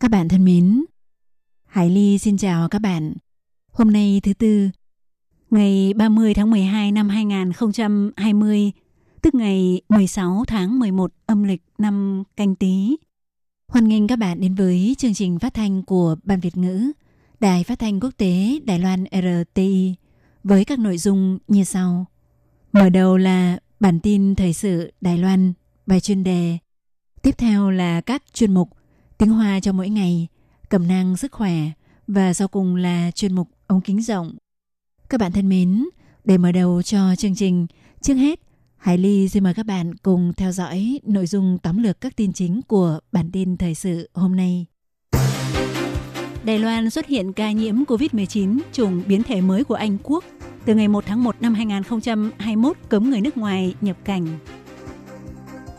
Các bạn thân mến, Hải Ly xin chào các bạn. Hôm nay thứ Tư, ngày 30 tháng 12 năm 2020, tức ngày 16 tháng 11 âm lịch năm Canh Tý. Hoan nghênh các bạn đến với chương trình phát thanh của Ban Việt ngữ, Đài Phát thanh Quốc tế Đài Loan RTI với các nội dung như sau. Mở đầu là bản tin thời sự Đài Loan, bài chuyên đề. Tiếp theo là các chuyên mục Tiếng Hoa cho mỗi ngày, cẩm nang sức khỏe và sau cùng là chuyên mục ống kính rộng. Các bạn thân mến, để mở đầu cho chương trình, trước hết, Hải Ly xin mời các bạn cùng theo dõi nội dung tóm lược các tin chính của bản tin thời sự hôm nay. Đài Loan xuất hiện ca nhiễm COVID-19 chủng biến thể mới của Anh Quốc. Từ ngày 1 tháng 1 năm 2021 cấm người nước ngoài nhập cảnh.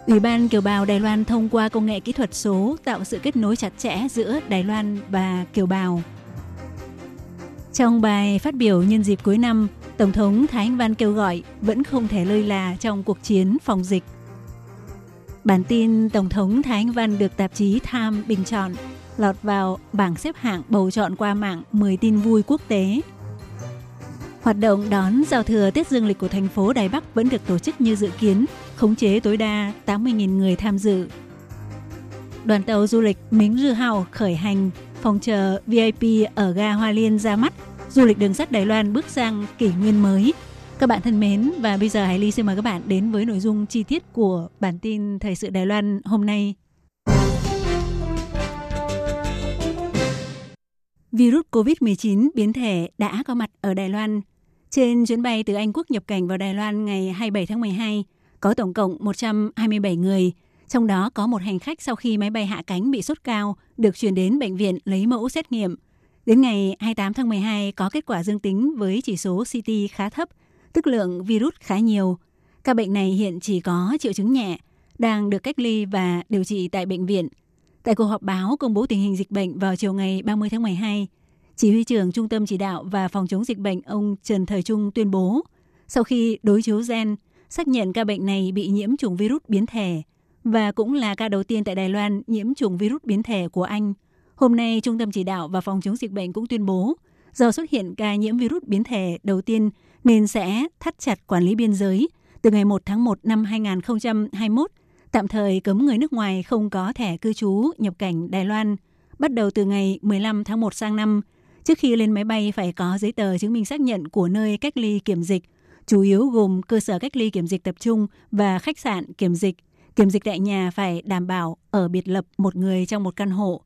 Ủy ban kiều bào Đài Loan thông qua công nghệ kỹ thuật số tạo sự kết nối chặt chẽ giữa Đài Loan và kiều bào. Trong bài phát biểu nhân dịp cuối năm, Tổng thống Thái Anh Văn kêu gọi vẫn không thể lơi là trong cuộc chiến phòng dịch. Bản tin Tổng thống Thái Anh Văn được tạp chí Time bình chọn, lọt vào bảng xếp hạng bầu chọn qua mạng 10 tin vui quốc tế. Hoạt động đón giao thừa Tết Dương lịch của thành phố Đài Bắc vẫn được tổ chức như dự kiến, khống chế tối đa 80.000 người tham dự. Đoàn tàu du lịch Miếng Dư Hào khởi hành, phòng chờ VIP ở ga Hoa Liên ra mắt, du lịch đường sắt Đài Loan bước sang kỷ nguyên mới. Các bạn thân mến, và bây giờ Hải Ly xin mời các bạn đến với nội dung chi tiết của bản tin Thời sự Đài Loan hôm nay. Virus COVID-19 biến thể đã có mặt ở Đài Loan. Trên chuyến bay từ Anh Quốc nhập cảnh vào Đài Loan ngày 27 tháng 12, có tổng cộng 127 người, trong đó có một hành khách sau khi máy bay hạ cánh bị sốt cao được chuyển đến bệnh viện lấy mẫu xét nghiệm. Đến ngày 28 tháng 12 có kết quả dương tính với chỉ số CT khá thấp, tức lượng virus khá nhiều. Ca bệnh này hiện chỉ có triệu chứng nhẹ, đang được cách ly và điều trị tại bệnh viện. Tại cuộc họp báo công bố tình hình dịch bệnh vào chiều ngày 30 tháng 12, Chỉ huy trưởng Trung tâm Chỉ đạo và Phòng chống dịch bệnh ông Trần Thời Trung tuyên bố, sau khi đối chiếu gen, xác nhận ca bệnh này bị nhiễm chủng virus biến thể và cũng là ca đầu tiên tại Đài Loan nhiễm chủng virus biến thể của Anh. Hôm nay, Trung tâm Chỉ đạo và Phòng chống dịch bệnh cũng tuyên bố, do xuất hiện ca nhiễm virus biến thể đầu tiên nên sẽ thắt chặt quản lý biên giới từ ngày 1 tháng 1 năm 2021, tạm thời cấm người nước ngoài không có thẻ cư trú nhập cảnh Đài Loan, bắt đầu từ ngày 15 tháng 1 sang năm. Trước khi lên máy bay phải có giấy tờ chứng minh xác nhận của nơi cách ly kiểm dịch, chủ yếu gồm cơ sở cách ly kiểm dịch tập trung và khách sạn kiểm dịch. Kiểm dịch tại nhà phải đảm bảo ở biệt lập một người trong một căn hộ.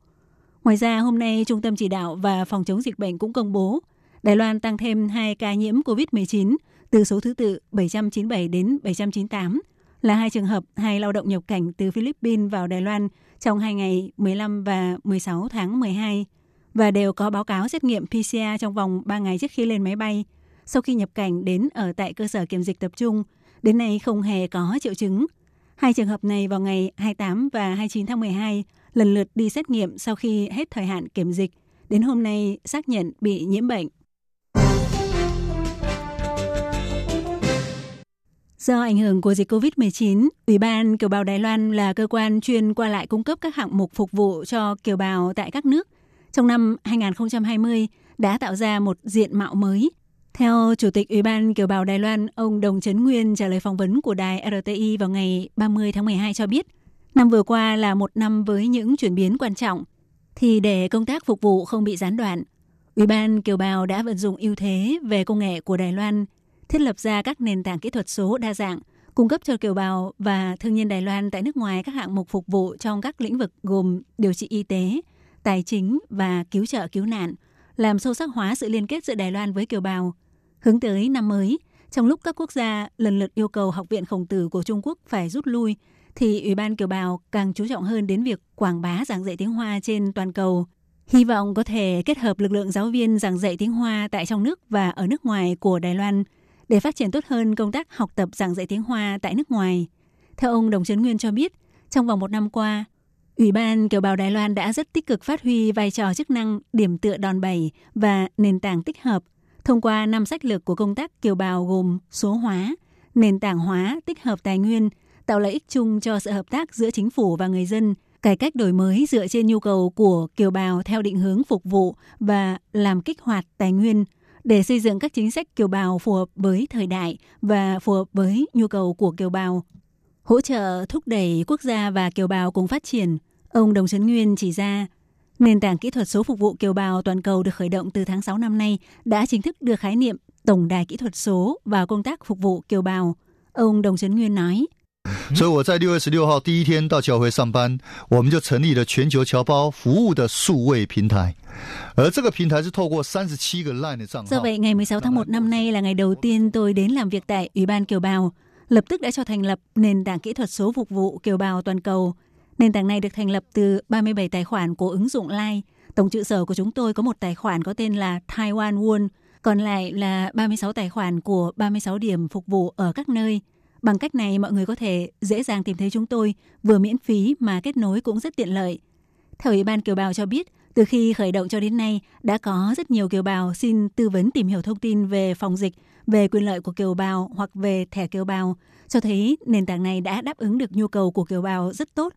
Ngoài ra, hôm nay, Trung tâm Chỉ đạo và Phòng chống dịch bệnh cũng công bố, Đài Loan tăng thêm 2 ca nhiễm COVID-19 từ số thứ tự 797 đến 798, là 2 trường hợp 2 lao động nhập cảnh từ Philippines vào Đài Loan trong 2 ngày 15 và 16 tháng 12 và đều có báo cáo xét nghiệm PCR trong vòng 3 ngày trước khi lên máy bay. Sau khi nhập cảnh đến ở tại cơ sở kiểm dịch tập trung, đến nay không hề có triệu chứng. 2 trường hợp này vào ngày 28 và 29 tháng 12 lần lượt đi xét nghiệm sau khi hết thời hạn kiểm dịch. Đến hôm nay xác nhận bị nhiễm bệnh. Do ảnh hưởng của dịch COVID-19, Ủy ban Kiều bào Đài Loan là cơ quan chuyên qua lại cung cấp các hạng mục phục vụ cho kiều bào tại các nước. Trong năm 2020 đã tạo ra một diện mạo mới. Theo Chủ tịch Ủy ban Kiều bào Đài Loan, ông Đồng Chấn Nguyên trả lời phỏng vấn của đài RTI vào ngày 30 tháng 12 cho biết, năm vừa qua là một năm với những chuyển biến quan trọng. Thì để công tác phục vụ không bị gián đoạn, Ủy ban Kiều bào đã vận dụng ưu thế về công nghệ của Đài Loan, thiết lập ra các nền tảng kỹ thuật số đa dạng, cung cấp cho kiều bào và thương nhân Đài Loan tại nước ngoài các hạng mục phục vụ trong các lĩnh vực gồm điều trị y tế, tài chính và cứu trợ cứu nạn, làm sâu sắc hóa sự liên kết giữa Đài Loan với kiều bào. Hướng tới năm mới, trong lúc các quốc gia lần lượt yêu cầu Học viện Khổng Tử của Trung Quốc phải rút lui, thì Ủy ban Kiều Bào càng chú trọng hơn đến việc quảng bá giảng dạy tiếng Hoa trên toàn cầu. Hy vọng có thể kết hợp lực lượng giáo viên giảng dạy tiếng Hoa tại trong nước và ở nước ngoài của Đài Loan để phát triển tốt hơn công tác học tập giảng dạy tiếng Hoa tại nước ngoài. Theo ông Đồng Chấn Nguyên cho biết, trong vòng một năm qua, Ủy ban Kiều Bào Đài Loan đã rất tích cực phát huy vai trò chức năng điểm tựa đòn bẩy và nền tảng tích hợp thông qua 5 sách lược của công tác Kiều Bào gồm số hóa, nền tảng hóa, tích hợp tài nguyên, tạo lợi ích chung cho sự hợp tác giữa chính phủ và người dân, cải cách đổi mới dựa trên nhu cầu của kiều bào theo định hướng phục vụ và làm kích hoạt tài nguyên để xây dựng các chính sách kiều bào phù hợp với thời đại và phù hợp với nhu cầu của kiều bào. Hỗ trợ thúc đẩy quốc gia và kiều bào cùng phát triển, ông Đồng Chấn Nguyên chỉ ra, nền tảng kỹ thuật số phục vụ kiều bào toàn cầu được khởi động từ tháng 6 năm nay đã chính thức đưa khái niệm tổng đài kỹ thuật số vào công tác phục vụ kiều bào. Ông Đồng Chấn Nguyên nói, So, 6月16号 第一天到侨会上班, 我们就成立了全球侨胞服务的数位平台. Do vậy, ngày 16 tháng 1 năm nay là ngày đầu tiên tôi đến làm việc tại Ủy ban Kiều Bào, lập tức đã cho thành lập nền tảng kỹ thuật số phục vụ kiều bào toàn cầu. Nền tảng này được thành lập từ 37 tài khoản của ứng dụng Line. Tổng trụ sở của chúng tôi có một tài khoản có tên là Taiwan One, còn lại là 36 tài khoản của 36 điểm phục vụ ở các nơi. Bằng cách này, mọi người có thể dễ dàng tìm thấy chúng tôi, vừa miễn phí mà kết nối cũng rất tiện lợi. Theo Ủy ban Kiều Bào cho biết, từ khi khởi động cho đến nay, đã có rất nhiều kiều bào xin tư vấn tìm hiểu thông tin về phòng dịch, về quyền lợi của kiều bào hoặc về thẻ kiều bào, cho thấy nền tảng này đã đáp ứng được nhu cầu của kiều bào rất tốt.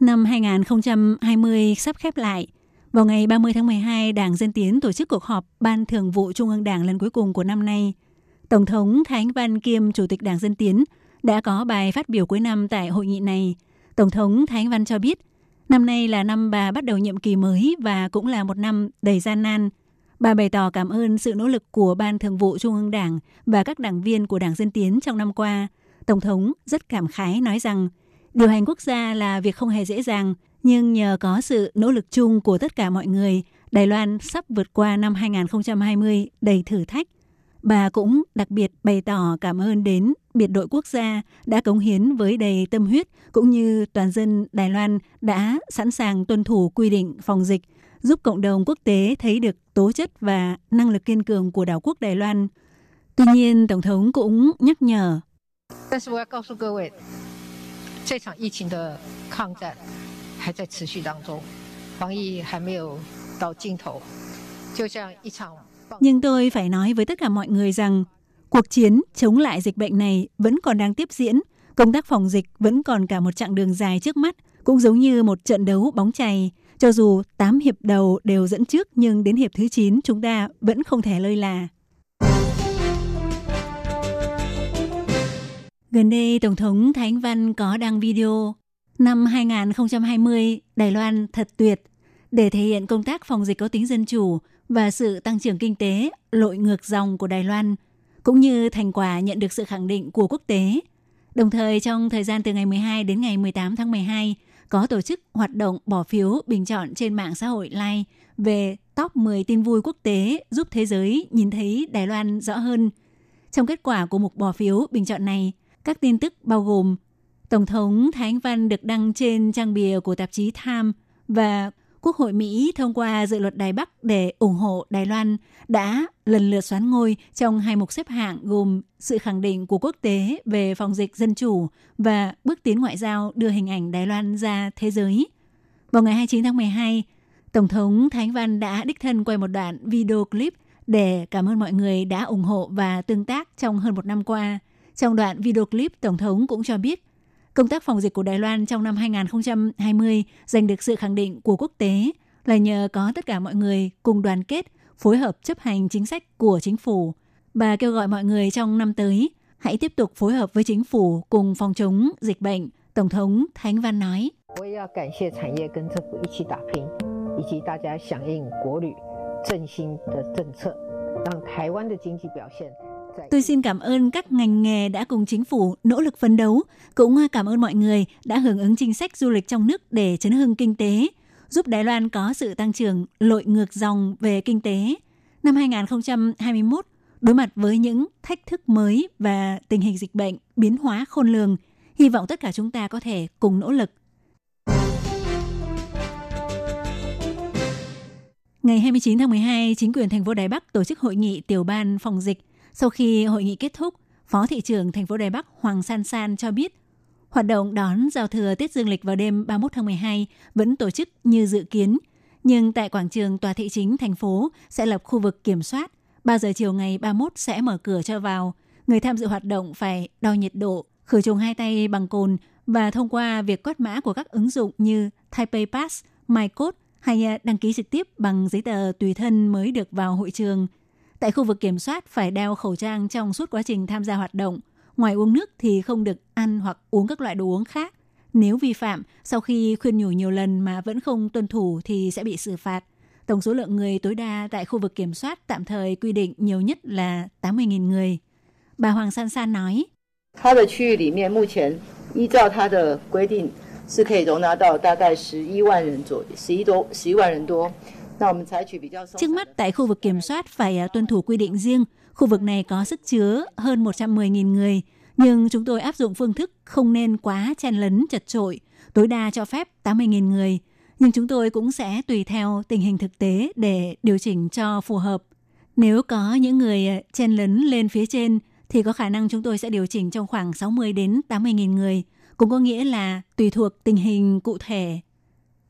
Năm 2020 sắp khép lại. Vào ngày 30 tháng 12, Đảng Dân Tiến tổ chức cuộc họp Ban Thường vụ Trung ương Đảng lần cuối cùng của năm nay. Tổng thống Thái Anh Văn kiêm Chủ tịch Đảng Dân Tiến đã có bài phát biểu cuối năm tại hội nghị này. Tổng thống Thái Anh Văn cho biết, năm nay là năm bà bắt đầu nhiệm kỳ mới và cũng là một năm đầy gian nan. Bà bày tỏ cảm ơn sự nỗ lực của Ban Thường vụ Trung ương Đảng và các đảng viên của Đảng Dân Tiến trong năm qua. Tổng thống rất cảm khái nói rằng, điều hành quốc gia là việc không hề dễ dàng, nhưng nhờ có sự nỗ lực chung của tất cả mọi người, Đài Loan sắp vượt qua năm 2020 đầy thử thách. Bà cũng đặc biệt bày tỏ cảm ơn đến biệt đội quốc gia đã cống hiến với đầy tâm huyết, cũng như toàn dân Đài Loan đã sẵn sàng tuân thủ quy định phòng dịch, giúp cộng đồng quốc tế thấy được tố chất và năng lực kiên cường của đảo quốc Đài Loan. Tuy nhiên, Tổng thống cũng nhắc nhở, nhưng tôi phải nói với tất cả mọi người rằng cuộc chiến chống lại dịch bệnh này vẫn còn đang tiếp diễn, công tác phòng dịch vẫn còn cả một chặng đường dài trước mắt, cũng giống như một trận đấu bóng chày. Cho dù 8 hiệp đầu đều dẫn trước nhưng đến hiệp thứ 9 chúng ta vẫn không thể lơi là. Gần đây, Tổng thống Thái Anh Văn có đăng video Năm 2020, Đài Loan thật tuyệt. Để thể hiện công tác phòng dịch có tính dân chủ và sự tăng trưởng kinh tế lội ngược dòng của Đài Loan, cũng như thành quả nhận được sự khẳng định của quốc tế. Đồng thời, trong thời gian từ ngày 12 đến ngày 18 tháng 12, có tổ chức hoạt động bỏ phiếu bình chọn trên mạng xã hội Line về top 10 tin vui quốc tế giúp thế giới nhìn thấy Đài Loan rõ hơn. Trong kết quả của mục bỏ phiếu bình chọn này, các tin tức bao gồm Tổng thống Thái Anh Văn được đăng trên trang bìa của tạp chí Time và Quốc hội Mỹ thông qua dự luật Đài Bắc để ủng hộ Đài Loan đã lần lượt soán ngôi trong hai mục xếp hạng gồm sự khẳng định của quốc tế về phòng dịch dân chủ và bước tiến ngoại giao đưa hình ảnh Đài Loan ra thế giới. Vào ngày 29 tháng 12, Tổng thống Thái Anh Văn đã đích thân quay một đoạn video clip để cảm ơn mọi người đã ủng hộ và tương tác trong hơn một năm qua. Trong đoạn video clip, Tổng thống cũng cho biết, công tác phòng dịch của Đài Loan trong năm 2020 giành được sự khẳng định của quốc tế là nhờ có tất cả mọi người cùng đoàn kết, phối hợp chấp hành chính sách của chính phủ. Bà kêu gọi mọi người trong năm tới, hãy tiếp tục phối hợp với chính phủ cùng phòng chống dịch bệnh. Tổng thống Thái Anh Văn nói, tôi xin cảm ơn các ngành nghề đã cùng chính phủ nỗ lực phấn đấu, cũng cảm ơn mọi người đã hưởng ứng chính sách du lịch trong nước để chấn hưng kinh tế, giúp Đài Loan có sự tăng trưởng lội ngược dòng về kinh tế. Năm 2021, Đối mặt với những thách thức mới và tình hình dịch bệnh biến hóa khôn lường, hy vọng tất cả chúng ta có thể cùng nỗ lực. Ngày 29 tháng 12, chính quyền thành phố Đài Bắc tổ chức hội nghị tiểu ban phòng dịch. Sau khi hội nghị kết thúc, Phó thị trưởng thành phố Đài Bắc Hoàng San San cho biết, hoạt động đón giao thừa Tết Dương lịch vào đêm 31 tháng 12 vẫn tổ chức như dự kiến, nhưng tại quảng trường tòa thị chính thành phố sẽ lập khu vực kiểm soát. 3 giờ chiều ngày 31 sẽ mở cửa cho vào. Người tham dự hoạt động phải đo nhiệt độ, khử trùng hai tay bằng cồn và thông qua việc quét mã của các ứng dụng như Taipei Pass, MyCode hay đăng ký trực tiếp bằng giấy tờ tùy thân mới được vào hội trường. Tại khu vực kiểm soát phải đeo khẩu trang trong suốt quá trình tham gia hoạt động. Ngoài uống nước thì không được ăn hoặc uống các loại đồ uống khác. Nếu vi phạm, sau khi khuyên nhủ nhiều lần mà vẫn không tuân thủ thì sẽ bị xử phạt. Tổng số lượng người tối đa tại khu vực kiểm soát tạm thời quy định nhiều nhất là 80.000 người. Bà Hoàng San San nói, trước mắt tại khu vực kiểm soát phải tuân thủ quy định riêng. Khu vực này có sức chứa hơn 110.000 người, nhưng chúng tôi áp dụng phương thức không nên quá chen lấn chật chội, tối đa cho phép 80.000 người. Nhưng chúng tôi cũng sẽ tùy theo tình hình thực tế để điều chỉnh cho phù hợp. Nếu có những người chen lấn lên phía trên thì có khả năng chúng tôi sẽ điều chỉnh trong khoảng 60 đến 80.000 người, cũng có nghĩa là tùy thuộc tình hình cụ thể.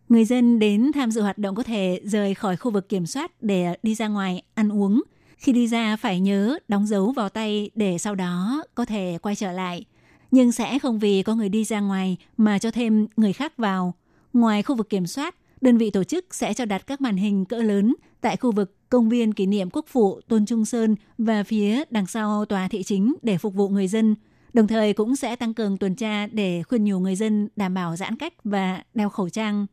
Người dân đến tham dự hoạt động có thể rời khỏi khu vực kiểm soát để đi ra ngoài ăn uống. Khi đi ra phải nhớ đóng dấu vào tay để sau đó có thể quay trở lại. Nhưng sẽ không vì có người đi ra ngoài mà cho thêm người khác vào. Ngoài khu vực kiểm soát, đơn vị tổ chức sẽ cho đặt các màn hình cỡ lớn tại khu vực công viên kỷ niệm Quốc phụ Tôn Trung Sơn và phía đằng sau tòa thị chính để phục vụ người dân. Đồng thời cũng sẽ tăng cường tuần tra để khuyên nhủ người dân đảm bảo giãn cách và đeo khẩu trang.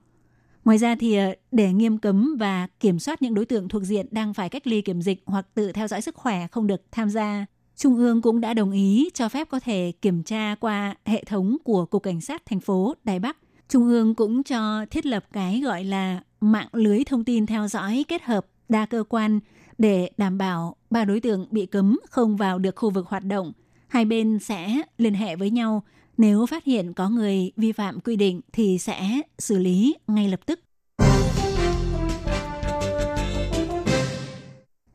Ngoài ra thì để nghiêm cấm và kiểm soát những đối tượng thuộc diện đang phải cách ly kiểm dịch hoặc tự theo dõi sức khỏe không được tham gia, Trung ương cũng đã đồng ý cho phép có thể kiểm tra qua hệ thống của Cục Cảnh sát thành phố Đài Bắc. Trung ương cũng cho thiết lập cái gọi là mạng lưới thông tin theo dõi kết hợp đa cơ quan để đảm bảo 3 đối tượng bị cấm không vào được khu vực hoạt động. Hai bên sẽ liên hệ với nhau. Nếu phát hiện có người vi phạm quy định thì sẽ xử lý ngay lập tức.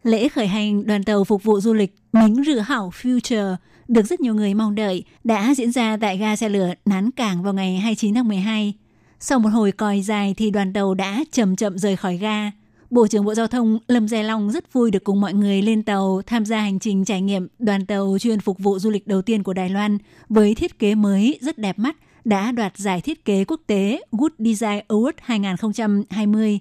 Lễ khởi hành đoàn tàu phục vụ du lịch Miếng Dư Hào Future được rất nhiều người mong đợi đã diễn ra tại ga xe lửa Nán Cảng vào ngày 29 tháng 12. Sau một hồi còi dài thì đoàn tàu đã chậm chậm rời khỏi ga. Bộ trưởng Bộ Giao thông Lâm Gia Long rất vui được cùng mọi người lên tàu tham gia hành trình trải nghiệm đoàn tàu chuyên phục vụ du lịch đầu tiên của Đài Loan với thiết kế mới rất đẹp mắt đã đoạt giải thiết kế quốc tế Good Design Award 2020.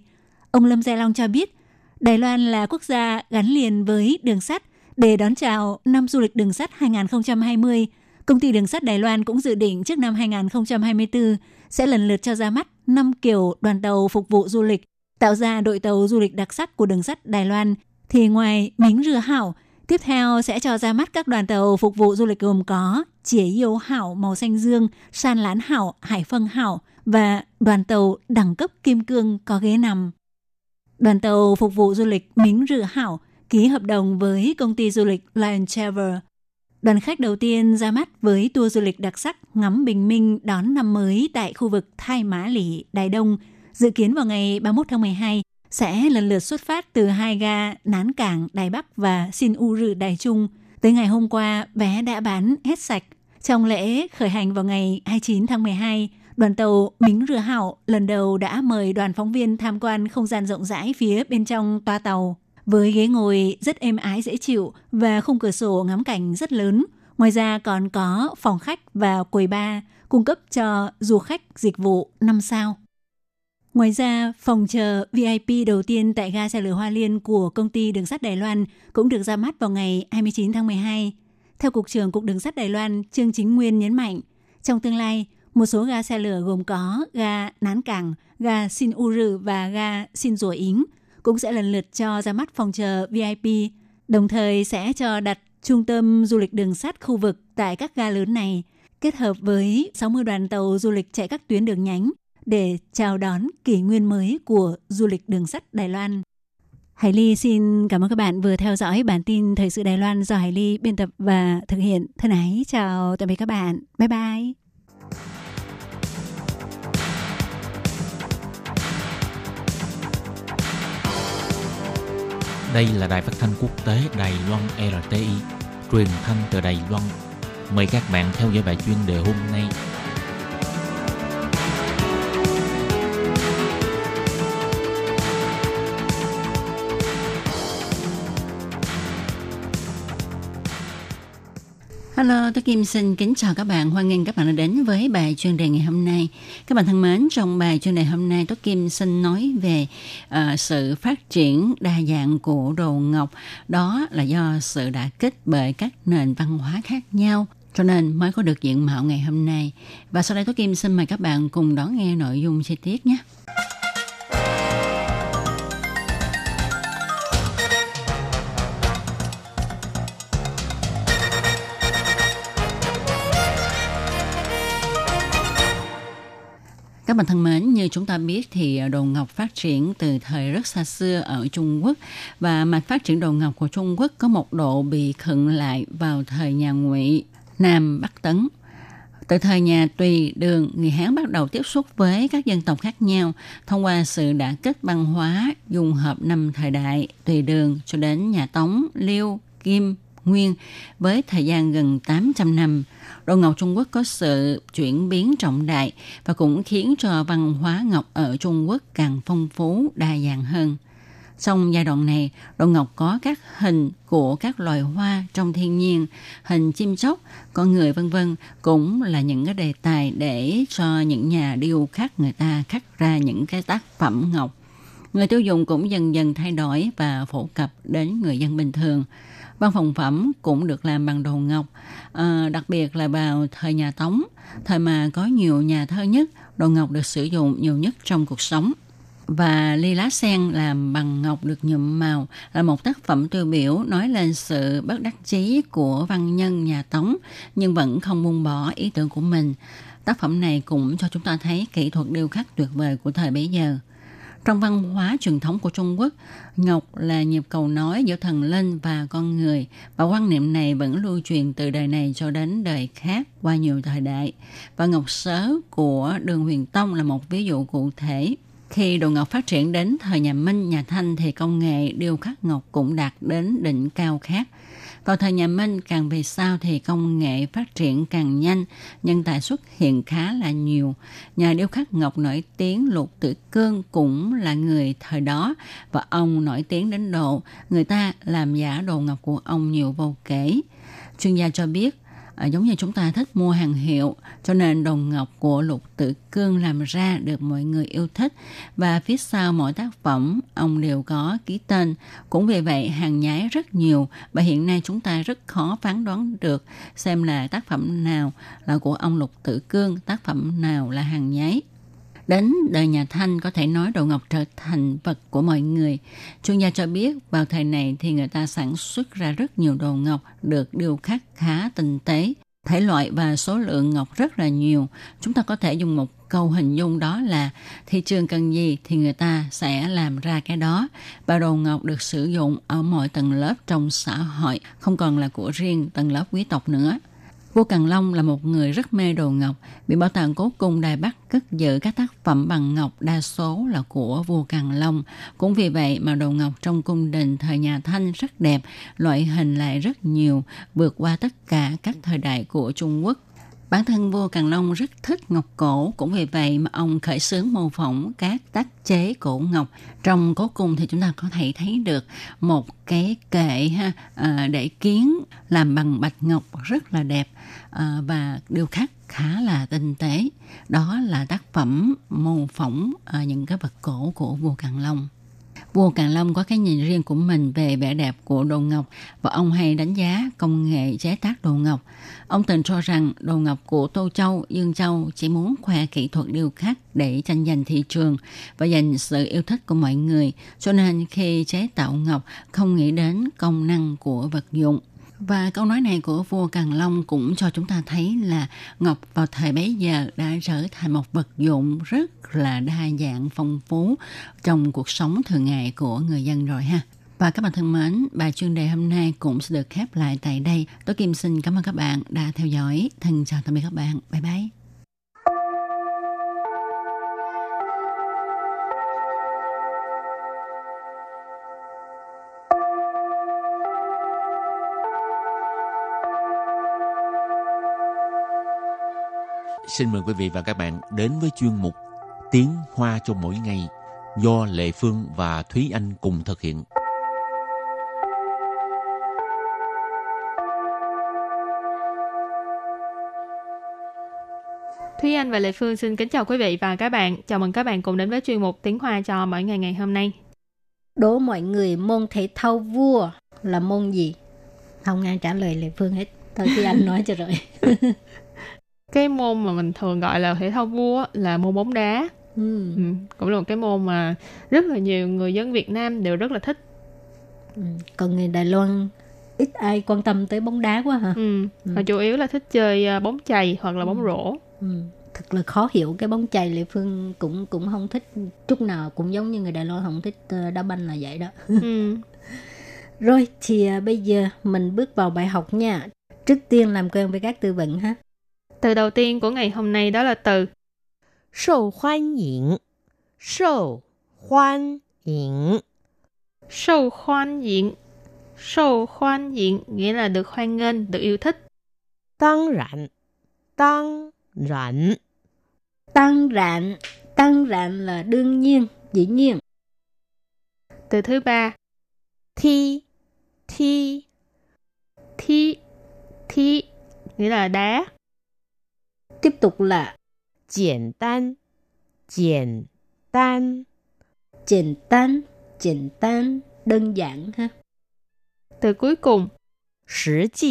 Ông Lâm Gia Long cho biết Đài Loan là quốc gia gắn liền với đường sắt. Để đón chào năm du lịch đường sắt 2020, Công ty Đường sắt Đài Loan cũng dự định trước năm 2024 sẽ lần lượt cho ra mắt 5 kiểu đoàn tàu phục vụ du lịch. Tạo ra đội tàu du lịch đặc sắc của đường sắt Đài Loan thì ngoài Miếng Dư Hào, tiếp theo sẽ cho ra mắt các đoàn tàu phục vụ du lịch gồm có Chỉa Yêu Hảo màu xanh dương, San Lán Hảo, Hải Phân Hảo và đoàn tàu đẳng cấp kim cương có ghế nằm. Đoàn tàu phục vụ du lịch Miếng Dư Hào ký hợp đồng với công ty du lịch Lion Travel. Đoàn khách đầu tiên ra mắt với tour du lịch đặc sắc ngắm bình minh đón năm mới tại khu vực Thái Mã Lỵ, Đài Đông, dự kiến vào ngày 31 tháng 12 sẽ lần lượt xuất phát từ hai ga Nán Cảng Đài Bắc và Xin Wu Rì Đài Trung. Tới ngày hôm qua, vé đã bán hết sạch. Trong lễ khởi hành vào ngày 29 tháng 12, đoàn tàu Miếng Dư Hào lần đầu đã mời đoàn phóng viên tham quan không gian rộng rãi phía bên trong toa tàu. Với ghế ngồi rất êm ái dễ chịu và khung cửa sổ ngắm cảnh rất lớn. Ngoài ra còn có phòng khách và quầy bar cung cấp cho du khách dịch vụ 5 sao. Ngoài ra, phòng chờ VIP đầu tiên tại ga xe lửa Hoa Liên của Công ty Đường sắt Đài Loan cũng được ra mắt vào ngày 29 tháng 12. Theo Cục trưởng Cục Đường sắt Đài Loan, Trương Chính Nguyên nhấn mạnh, trong tương lai, một số ga xe lửa gồm có ga Nán Cảng, ga Xin Wu Rì và ga Xin Rủa Ính cũng sẽ lần lượt cho ra mắt phòng chờ VIP, đồng thời sẽ cho đặt trung tâm du lịch đường sắt khu vực tại các ga lớn này, kết hợp với 60 đoàn tàu du lịch chạy các tuyến đường nhánh để chào đón kỷ nguyên mới của du lịch đường sắt Đài Loan. Hải Ly xin cảm ơn các bạn vừa theo dõi bản tin Thời sự Đài Loan do Hải Ly biên tập và thực hiện. Thân ái chào tạm biệt các bạn. Bye bye. Đây là đài phát thanh quốc tế Đài Loan RTI, truyền thanh từ Đài Loan. Mời các bạn theo dõi bài chuyên đề hôm nay. Hello, tôi Kim xin kính chào các bạn. Hoan nghênh các bạn đã đến với bài chuyên đề ngày hôm nay. Các bạn thân mến, trong bài chuyên đề hôm nay, tôi Kim xin nói về sự phát triển đa dạng của đồ ngọc. Đó là do sự đả kích bởi các nền văn hóa khác nhau, cho nên mới có được diện mạo ngày hôm nay. Và sau đây tôi Kim xin mời các bạn cùng đón nghe nội dung chi tiết nhé. Các bạn thân mến, như chúng ta biết thì đồ ngọc phát triển từ thời rất xa xưa ở Trung Quốc, và mạch phát triển đồ ngọc của Trung Quốc có một độ bị khựng lại vào thời nhà Ngụy, Nam Bắc Tấn. Từ thời nhà Tùy Đường, người Hán bắt đầu tiếp xúc với các dân tộc khác nhau thông qua sự đả kích văn hóa dung hợp năm thời đại Tùy Đường cho đến nhà Tống, Liêu, Kim, Nguyên với thời gian gần 800 năm. Đồ ngọc Trung Quốc có sự chuyển biến trọng đại và cũng khiến cho văn hóa ngọc ở Trung Quốc càng phong phú, đa dạng hơn. Trong giai đoạn này, đồ ngọc có các hình của các loài hoa trong thiên nhiên, hình chim chóc, con người vân vân cũng là những cái đề tài để cho những nhà điêu khắc người ta khắc ra những cái tác phẩm ngọc. Người tiêu dùng cũng dần dần thay đổi và phổ cập đến người dân bình thường. Văn phòng phẩm cũng được làm bằng đồ ngọc, đặc biệt là vào thời nhà Tống, thời mà có nhiều nhà thơ nhất, đồ ngọc được sử dụng nhiều nhất trong cuộc sống. Và ly lá sen làm bằng ngọc được nhuộm màu là một tác phẩm tiêu biểu nói lên sự bất đắc chí của văn nhân nhà Tống nhưng vẫn không buông bỏ ý tưởng của mình. Tác phẩm này cũng cho chúng ta thấy kỹ thuật điêu khắc tuyệt vời của thời bấy giờ. Trong văn hóa truyền thống của Trung Quốc, ngọc là nhịp cầu nối giữa thần linh và con người, và quan niệm này vẫn lưu truyền từ đời này cho đến đời khác qua nhiều thời đại. Và ngọc sớ của Đường Huyền Tông là một ví dụ cụ thể. Khi đồ ngọc phát triển đến thời nhà Minh, nhà Thanh thì công nghệ điêu khắc ngọc cũng đạt đến đỉnh cao khác. Vào thời nhà Minh, càng về sau thì công nghệ phát triển càng nhanh, nhân tài xuất hiện khá là nhiều. Nhà điêu khắc ngọc nổi tiếng Lục Tử Cương cũng là người thời đó, và ông nổi tiếng đến độ người ta làm giả đồ ngọc của ông nhiều vô kể. Chuyên gia cho biết, giống như chúng ta thích mua hàng hiệu, cho nên đồ ngọc của Lục Tử Cương làm ra được mọi người yêu thích, và phía sau mỗi tác phẩm ông đều có ký tên. Cũng vì vậy hàng nhái rất nhiều, và hiện nay chúng ta rất khó phán đoán được xem là tác phẩm nào là của ông Lục Tử Cương, tác phẩm nào là hàng nhái. Đến đời nhà Thanh, có thể nói đồ ngọc trở thành vật của mọi người. Chuyên gia cho biết, vào thời này thì người ta sản xuất ra rất nhiều đồ ngọc được điêu khắc khá tinh tế. Thể loại và số lượng ngọc rất là nhiều. Chúng ta có thể dùng một câu hình dung, đó là thị trường cần gì thì người ta sẽ làm ra cái đó. Và đồ ngọc được sử dụng ở mọi tầng lớp trong xã hội, không còn là của riêng tầng lớp quý tộc nữa. Vua Càn Long là một người rất mê đồ ngọc, bị bảo tàng Cố cung Đài Bắc cất giữ các tác phẩm bằng ngọc đa số là của vua Càn Long. Cũng vì vậy mà đồ ngọc trong cung đình thời nhà Thanh rất đẹp, loại hình lại rất nhiều, vượt qua tất cả các thời đại của Trung Quốc. Bản thân vua Càn Long rất thích ngọc cổ, cũng vì vậy mà ông khởi xướng mô phỏng các tác chế cổ ngọc. Trong Cố cung thì chúng ta có thể thấy được một cái kệ để kiến làm bằng bạch ngọc rất là đẹp và điêu khắc khá là tinh tế. Đó là tác phẩm mô phỏng những cái vật cổ của vua Càn Long. Vua Càn Long có cái nhìn riêng của mình về vẻ đẹp của đồ ngọc, và ông hay đánh giá công nghệ chế tác đồ ngọc. Ông từng cho rằng đồ ngọc của Tô Châu, Dương Châu chỉ muốn khoe kỹ thuật điêu khắc để tranh giành thị trường và giành sự yêu thích của mọi người, cho nên khi chế tạo ngọc không nghĩ đến công năng của vật dụng. Và câu nói này của vua Càn Long cũng cho chúng ta thấy là ngọc vào thời bấy giờ đã trở thành một vật dụng rất là đa dạng, phong phú trong cuộc sống thường ngày của người dân rồi ha. Và các bạn thân mến, bài chuyên đề hôm nay cũng sẽ được khép lại tại đây. Tôi Kim xin cảm ơn các bạn đã theo dõi. Thân chào tạm biệt các bạn. Bye bye. Xin mời quý vị và các bạn đến với chuyên mục Tiếng Hoa cho mỗi ngày do Lệ Phương và Thúy Anh cùng thực hiện. Thúy Anh và Lệ Phương xin kính chào quý vị và các bạn. Chào mừng các bạn cùng đến với chuyên mục Tiếng Hoa cho mỗi ngày ngày hôm nay. Đố mọi người môn thể thao vua là môn gì? Không ai trả lời Lệ Phương hết. Thôi Thúy Anh nói cho rồi. Cái môn mà mình thường gọi là thể thao vua là môn bóng đá. Cũng là một cái môn mà rất là nhiều người dân Việt Nam đều rất là thích. Còn người Đài Loan ít ai quan tâm tới bóng đá quá hả? Họ chủ yếu là thích chơi bóng chày hoặc là bóng rổ. Thật là khó hiểu cái bóng chày. Lệ Phương cũng không thích chút nào, cũng giống như người Đài Loan không thích đá banh là vậy đó. Rồi thì bây giờ mình bước vào bài học nha. Trước tiên làm quen với các từ vựng ha. Từ đầu tiên của ngày hôm nay đó là từ sầu hoan yỉnh. Sầu hoan yỉnh. Sầu hoan yỉnh. Sầu hoan yỉnh nghĩa là được hoan nghênh, được yêu thích. Đương nhiên. Đương nhiên. Đương nhiên. Đương nhiên là đương nhiên, dĩ nhiên. Từ thứ ba. Thi. Thi. Thi. Thi nghĩa là đá. Tiếp tục là giản đơn. Giản đơn. Giản đơn. Giản đơn. Đơn giản ha. Từ cuối cùng. Thực tế.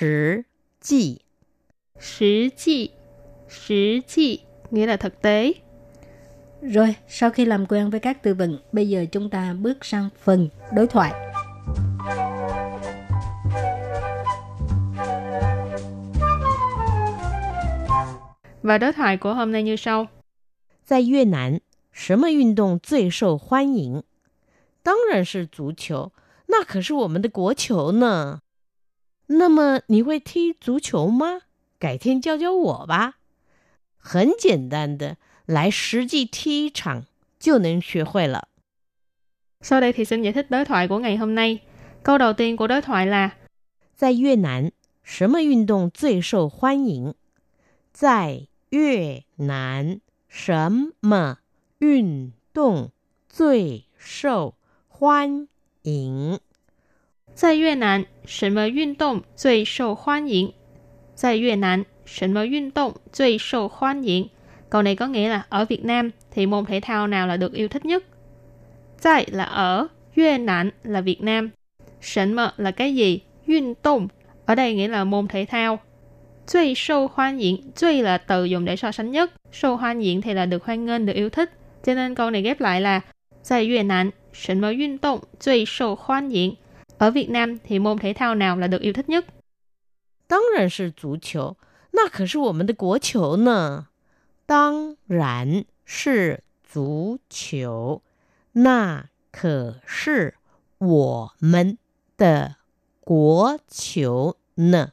Thực tế. Thực tế. Thực tế nghĩa là thực tế. Rồi, sau khi làm quen với các từ vựng, bây giờ chúng ta bước sang phần đối thoại. Và đối thoại của hôm nay như sau. Tại Việt Nam, cái vận động最受欢迎? 当然是足球, 那可是我们的国球呢. 那么你会踢足球吗? 改天教教我吧. 很简单的, 来实际踢一场就能学会了. Sau đây thì xin giải thích đối thoại của ngày hôm nay. Câu đầu tiên của đối thoại là Tại Việt Nam, cái vận động最受欢迎? 在越南什么运动最受欢迎？ 在越南什么运动最受欢迎？ 在越南什么运动最受欢迎？ Câu này có nghĩa là ở Việt Nam thì môn thể thao nào là được yêu thích nhất? Tại là ở, Việt Nam là Việt Nam, sẵn là cái gì? Yun tông ở đây nghĩa là môn thể thao. Cui sâu hoan yến, cui là từ dùng để so sánh nhất, sâu hoan yến thì là được hoan nghênh, được yêu thích. Cho nên câu này ghép lại là Tại Việt Nam, sân mơ vận động, cui sâu hoan yến. Ở Việt Nam thì môn thể thao nào là được yêu thích nhất? 当然是足球, 那可是我们的国球呢. 当然是足球, 那可是我们的国球呢.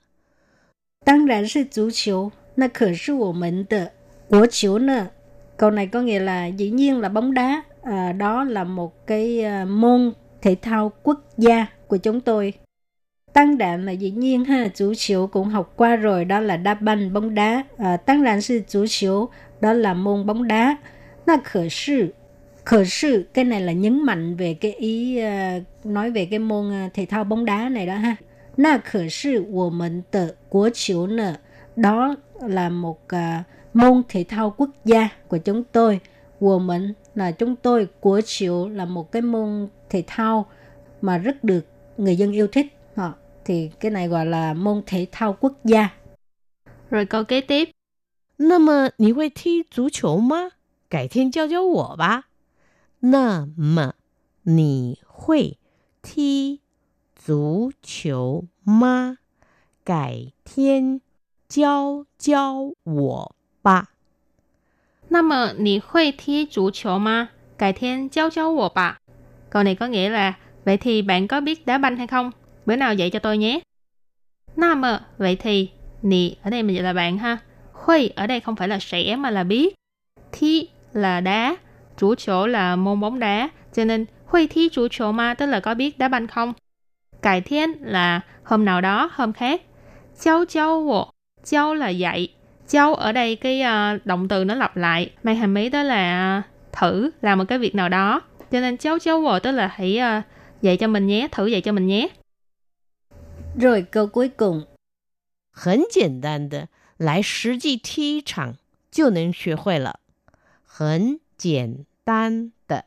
当然是足球，那可是我们的国球呢. Câu này có nghĩa là dĩ nhiên là bóng đá, đó là một cái môn thể thao quốc gia của chúng tôi. Tăng đạn là dĩ nhiên ha, chú chiếu cũng học qua rồi, đó là đá banh, bóng đá. Tăng đạn sư chú chiếu, đó là môn bóng đá. Nó khởi sự. Khởi sự, cái này là nhấn mạnh về cái ý, nói về cái môn thể thao bóng đá này đó ha. Na可是我们的国球呢. Đó là một môn thể thao quốc gia của chúng tôi. 我们 là chúng tôi, 国球 là một cái môn thể thao mà rất được người dân yêu thích. Thì cái này gọi là môn thể thao quốc gia. Rồi câu kế tiếp. 那么你会踢足球吗? 改天教教我吧. 那么你会踢足球吗？改天教教我吧。那么你会踢足球吗？改天教教我吧。Câu này có nghĩa là vậy thì bạn có biết đá banh hay không? Bữa nào dạy cho tôi nhé. Nam à, vậy thì nì ở đây mình gọi là bạn ha. Huy ở đây không phải là sẽ mà là biết. Thi là đá, chủ chỗ là môn bóng đá, cho nên Huy thi chủ chỗ mà tức là có biết đá banh không. Cải thiên là hôm nào đó, hôm khác. Cháu cháu wo, cháu là dạy. Cháu ở đây cái động từ nó lặp lại, mang hàm ý đó là thử làm một cái việc nào đó. Cho nên cháu cháu wo tức là hãy dạy cho mình nhé, thử dạy cho mình nhé. Rồi câu cuối cùng. Hẳn giản đơn de, lại thực tế thi chẳng, jiu nén xue hui le. Hẳn giản đơn de,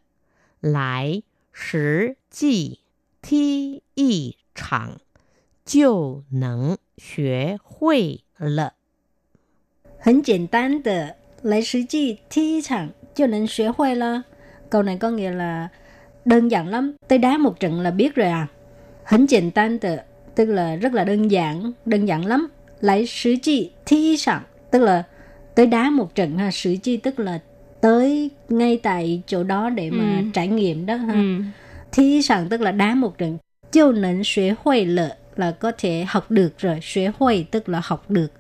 lại thực tế thi y chẳng, jiu nén xue hui le. Hẳn giản đơn de, lại thực tế thi chẳng, jiu nén xue hui le. Câu này có nghĩa là đơn giản lắm, tới đá một trận là biết rồi à. Hẳn giản đơn de tức là rất là đơn giản lắm. Lại sử chi thi sẵn, tức là tới đá một trận ha. Sử chi tức là tới ngay tại chỗ đó để mà trải nghiệm đó ha. Thi sẵn tức là đá một trận. Chiêu nền xuế huê lợ là có thể học được rồi. Xuế huê tức là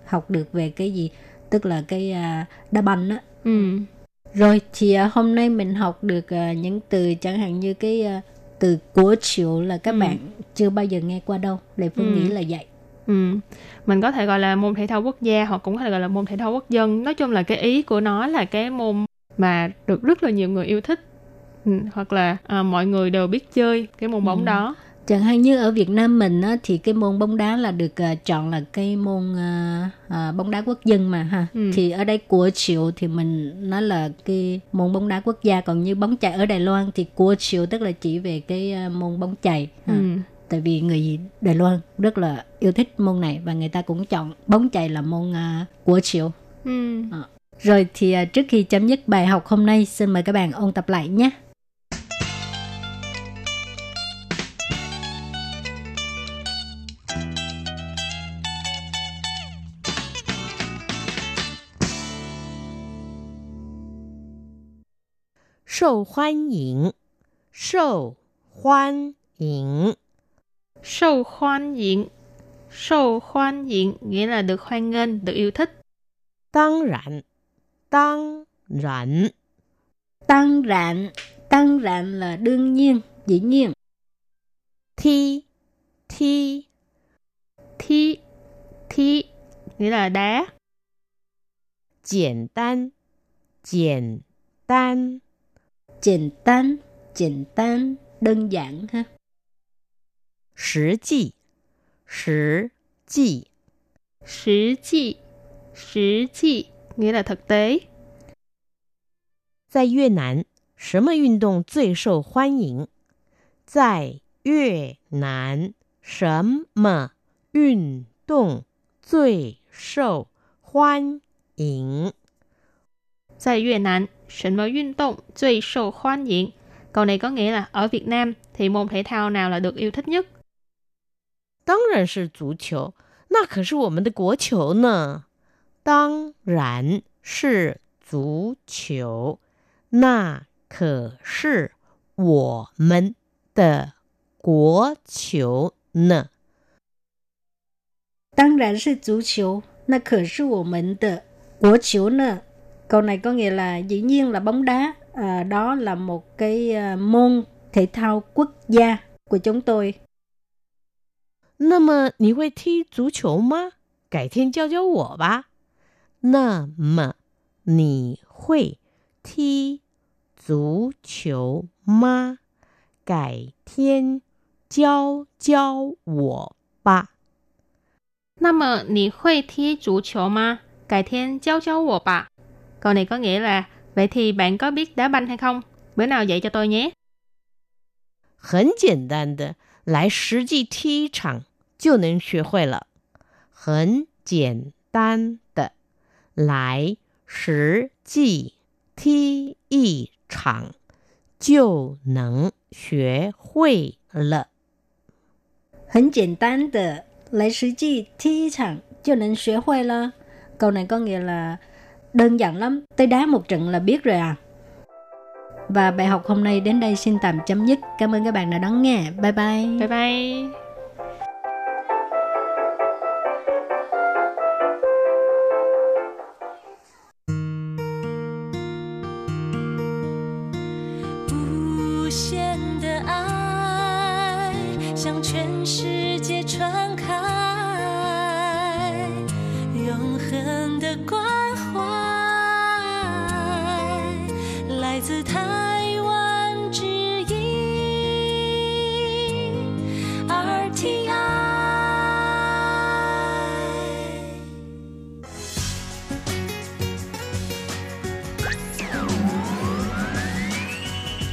học được về cái gì? Tức là cái đá banh đó. Rồi thì hôm nay mình học được những từ chẳng hạn như cái... từ của triệu là các bạn chưa bao giờ nghe qua đâu. Lệ Phương nghĩ là vậy. Mình có thể gọi là môn thể thao quốc gia, hoặc cũng có thể gọi là môn thể thao quốc dân. Nói chung là cái ý của nó là cái môn mà được rất là nhiều người yêu thích, hoặc là mọi người đều biết chơi cái môn bóng đó. Chẳng hạn như ở Việt Nam mình á, thì cái môn bóng đá là được chọn là cái môn bóng đá quốc dân mà ha. Thì ở đây của triệu thì mình nói là cái môn bóng đá quốc gia. Còn như bóng chày ở Đài Loan thì của triệu tức là chỉ về cái môn bóng chày. Tại vì người Đài Loan rất là yêu thích môn này và người ta cũng chọn bóng chày là môn của triệu. Rồi thì trước khi chấm dứt bài học hôm nay, xin mời các bạn ôn tập lại nhé. Sầu hoan yỉnh, sầu hoan yỉnh, sầu hoan yỉnh, sầu hoan yỉnh nghĩa là được hoan nghênh, được yêu thích. Đương nhiên, đương nhiên, đương nhiên là đương nhiên, dĩ nhiên. Thi, thi, thi, thi nghĩa là đá. Giản đơn, giản đơn. Giản đơn, đơn giản ha. Thực tế, thực tế, thực tế, thực tế nghĩa là thực tế. Tại Việt Nam, cái vận động最受欢迎? Tại Việt Nam, cái vận động 最受欢迎? Tại Việt Nam, câu này có nghĩa là ở Việt Nam thì môn thể thao nào là được yêu thích nhất? Đương nhiên là bóng rổ, đó là quốc cầu nè. Đương nhiên là bóng rổ, đó là quốc cầu nè. Đương nhiên là bóng rổ, đó là quốc cầu nè. Câu này có nghĩa là dĩ nhiên là bóng đá, đó là một cái môn thể thao quốc gia của chúng tôi. Nà nì huì thi zú qiu ma? Cải thiên giao giao wo ba. Nà nì huì thi zú qiu ma? Cải thiên giao giao wo ba. Nà nì huì thi zú qiu ma? Cải thiên giao giao wo ba. Câu này có nghĩa là vậy thì bạn có biết đá banh hay không? Bữa nào dạy cho tôi nhé. Hẳn giản đơn de, lại thực tế thi chẳng, jiu nén xue hui le. Hẳn giản đơn de, lại thực tế thi y chẳng, jiu nén xue hui le. Hẳn giản đơn de, lại thực tế thi trận cho nên sẽ huay la. Câu này có nghĩa là đơn giản lắm, tới đá một trận là biết rồi à. Và bài học hôm nay đến đây xin tạm chấm dứt. Cảm ơn các bạn đã đón nghe. Bye bye. Bye bye.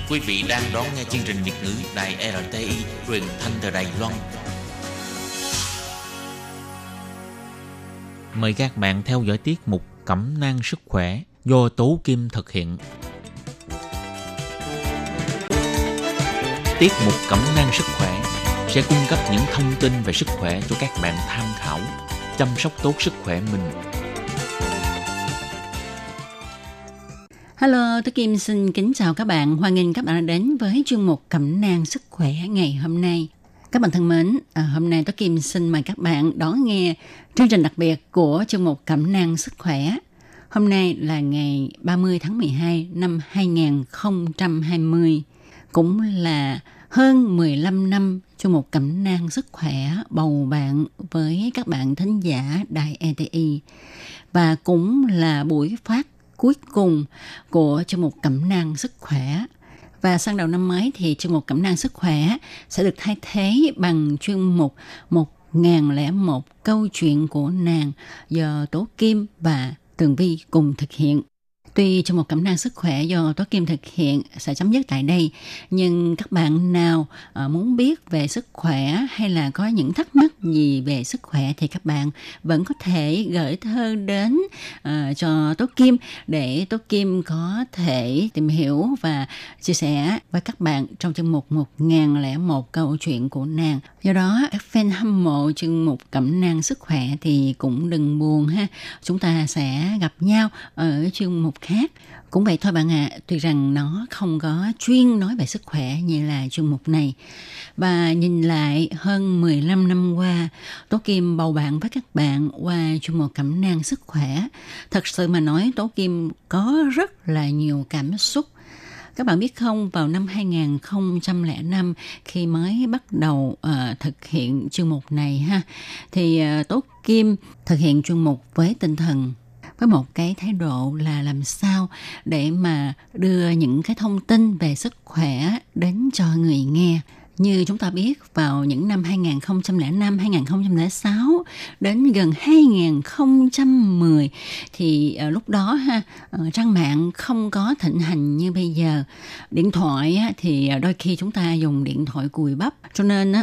Quý vị đang đón nghe chương trình Việt ngữ Đài RTI truyền thanh từ Đài Loan. Mời các bạn theo dõi tiết mục Cẩm nang sức khỏe do Tú Kim thực hiện. Tiết mục Cẩm nang sức khỏe sẽ cung cấp những thông tin về sức khỏe cho các bạn tham khảo, chăm sóc tốt sức khỏe mình. Hello, Tú Kim xin kính chào các bạn. Hoan nghênh các bạn đã đến với chuyên mục Cẩm nang sức khỏe ngày hôm nay. Các bạn thân mến, hôm nay Tú Kim xin mời các bạn đón nghe chương trình đặc biệt của chuyên mục Cẩm nang sức khỏe. Hôm nay là ngày 30 tháng 12 năm 2020, cũng là hơn 15 năm chuyên mục Cẩm nang sức khỏe bầu bạn với các bạn thính giả Đài RTI. Và cũng là buổi phát cuối cùng của chương mục Cẩm nang sức khỏe. Và sang đầu năm mới thì chương mục Cẩm nang sức khỏe sẽ được thay thế bằng chuyên mục 1001 câu chuyện của nàng do Tố Kim và Tường Vi cùng thực hiện. Tuy chương mục Cẩm nang sức khỏe do Tố Kim thực hiện sẽ chấm dứt tại đây, nhưng các bạn nào muốn biết về sức khỏe hay là có những thắc mắc gì về sức khỏe thì các bạn vẫn có thể gửi thơ đến cho Tố Kim để Tố Kim có thể tìm hiểu và chia sẻ với các bạn trong chương mục 1001 câu chuyện của nàng. Do đó các fan hâm mộ chương mục Cẩm nang sức khỏe thì cũng đừng buồn ha, chúng ta sẽ gặp nhau ở chương mục khác. Cũng vậy thôi bạn ạ, tuy rằng nó không có chuyên nói về sức khỏe như là chuyên mục này. Và nhìn lại hơn 15 năm qua, Tố Kim bầu bạn với các bạn qua chuyên mục Cẩm nang sức khỏe. Thật sự mà nói, Tố Kim có rất là nhiều cảm xúc. Các bạn biết không, vào năm 2005 khi mới bắt đầu thực hiện chuyên mục này ha, thì Tố Kim thực hiện chuyên mục với tinh thần, với một cái thái độ là làm sao để mà đưa những cái thông tin về sức khỏe đến cho người nghe. Như chúng ta biết, vào những năm 2005, 2006 đến gần 2010 thì lúc đó ha, trang mạng không có thịnh hành như bây giờ. Điện thoại thì đôi khi chúng ta dùng điện thoại cùi bắp. Cho nên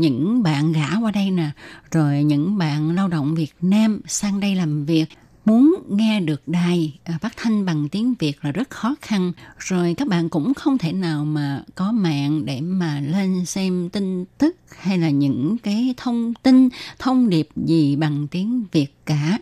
những bạn gã qua đây nè, rồi những bạn lao động Việt Nam sang đây làm việc, muốn nghe được đài phát thanh bằng tiếng Việt là rất khó khăn. Rồi các bạn cũng không thể nào mà có mạng để mà lên xem tin tức hay là những cái thông tin, thông điệp gì bằng tiếng Việt cả.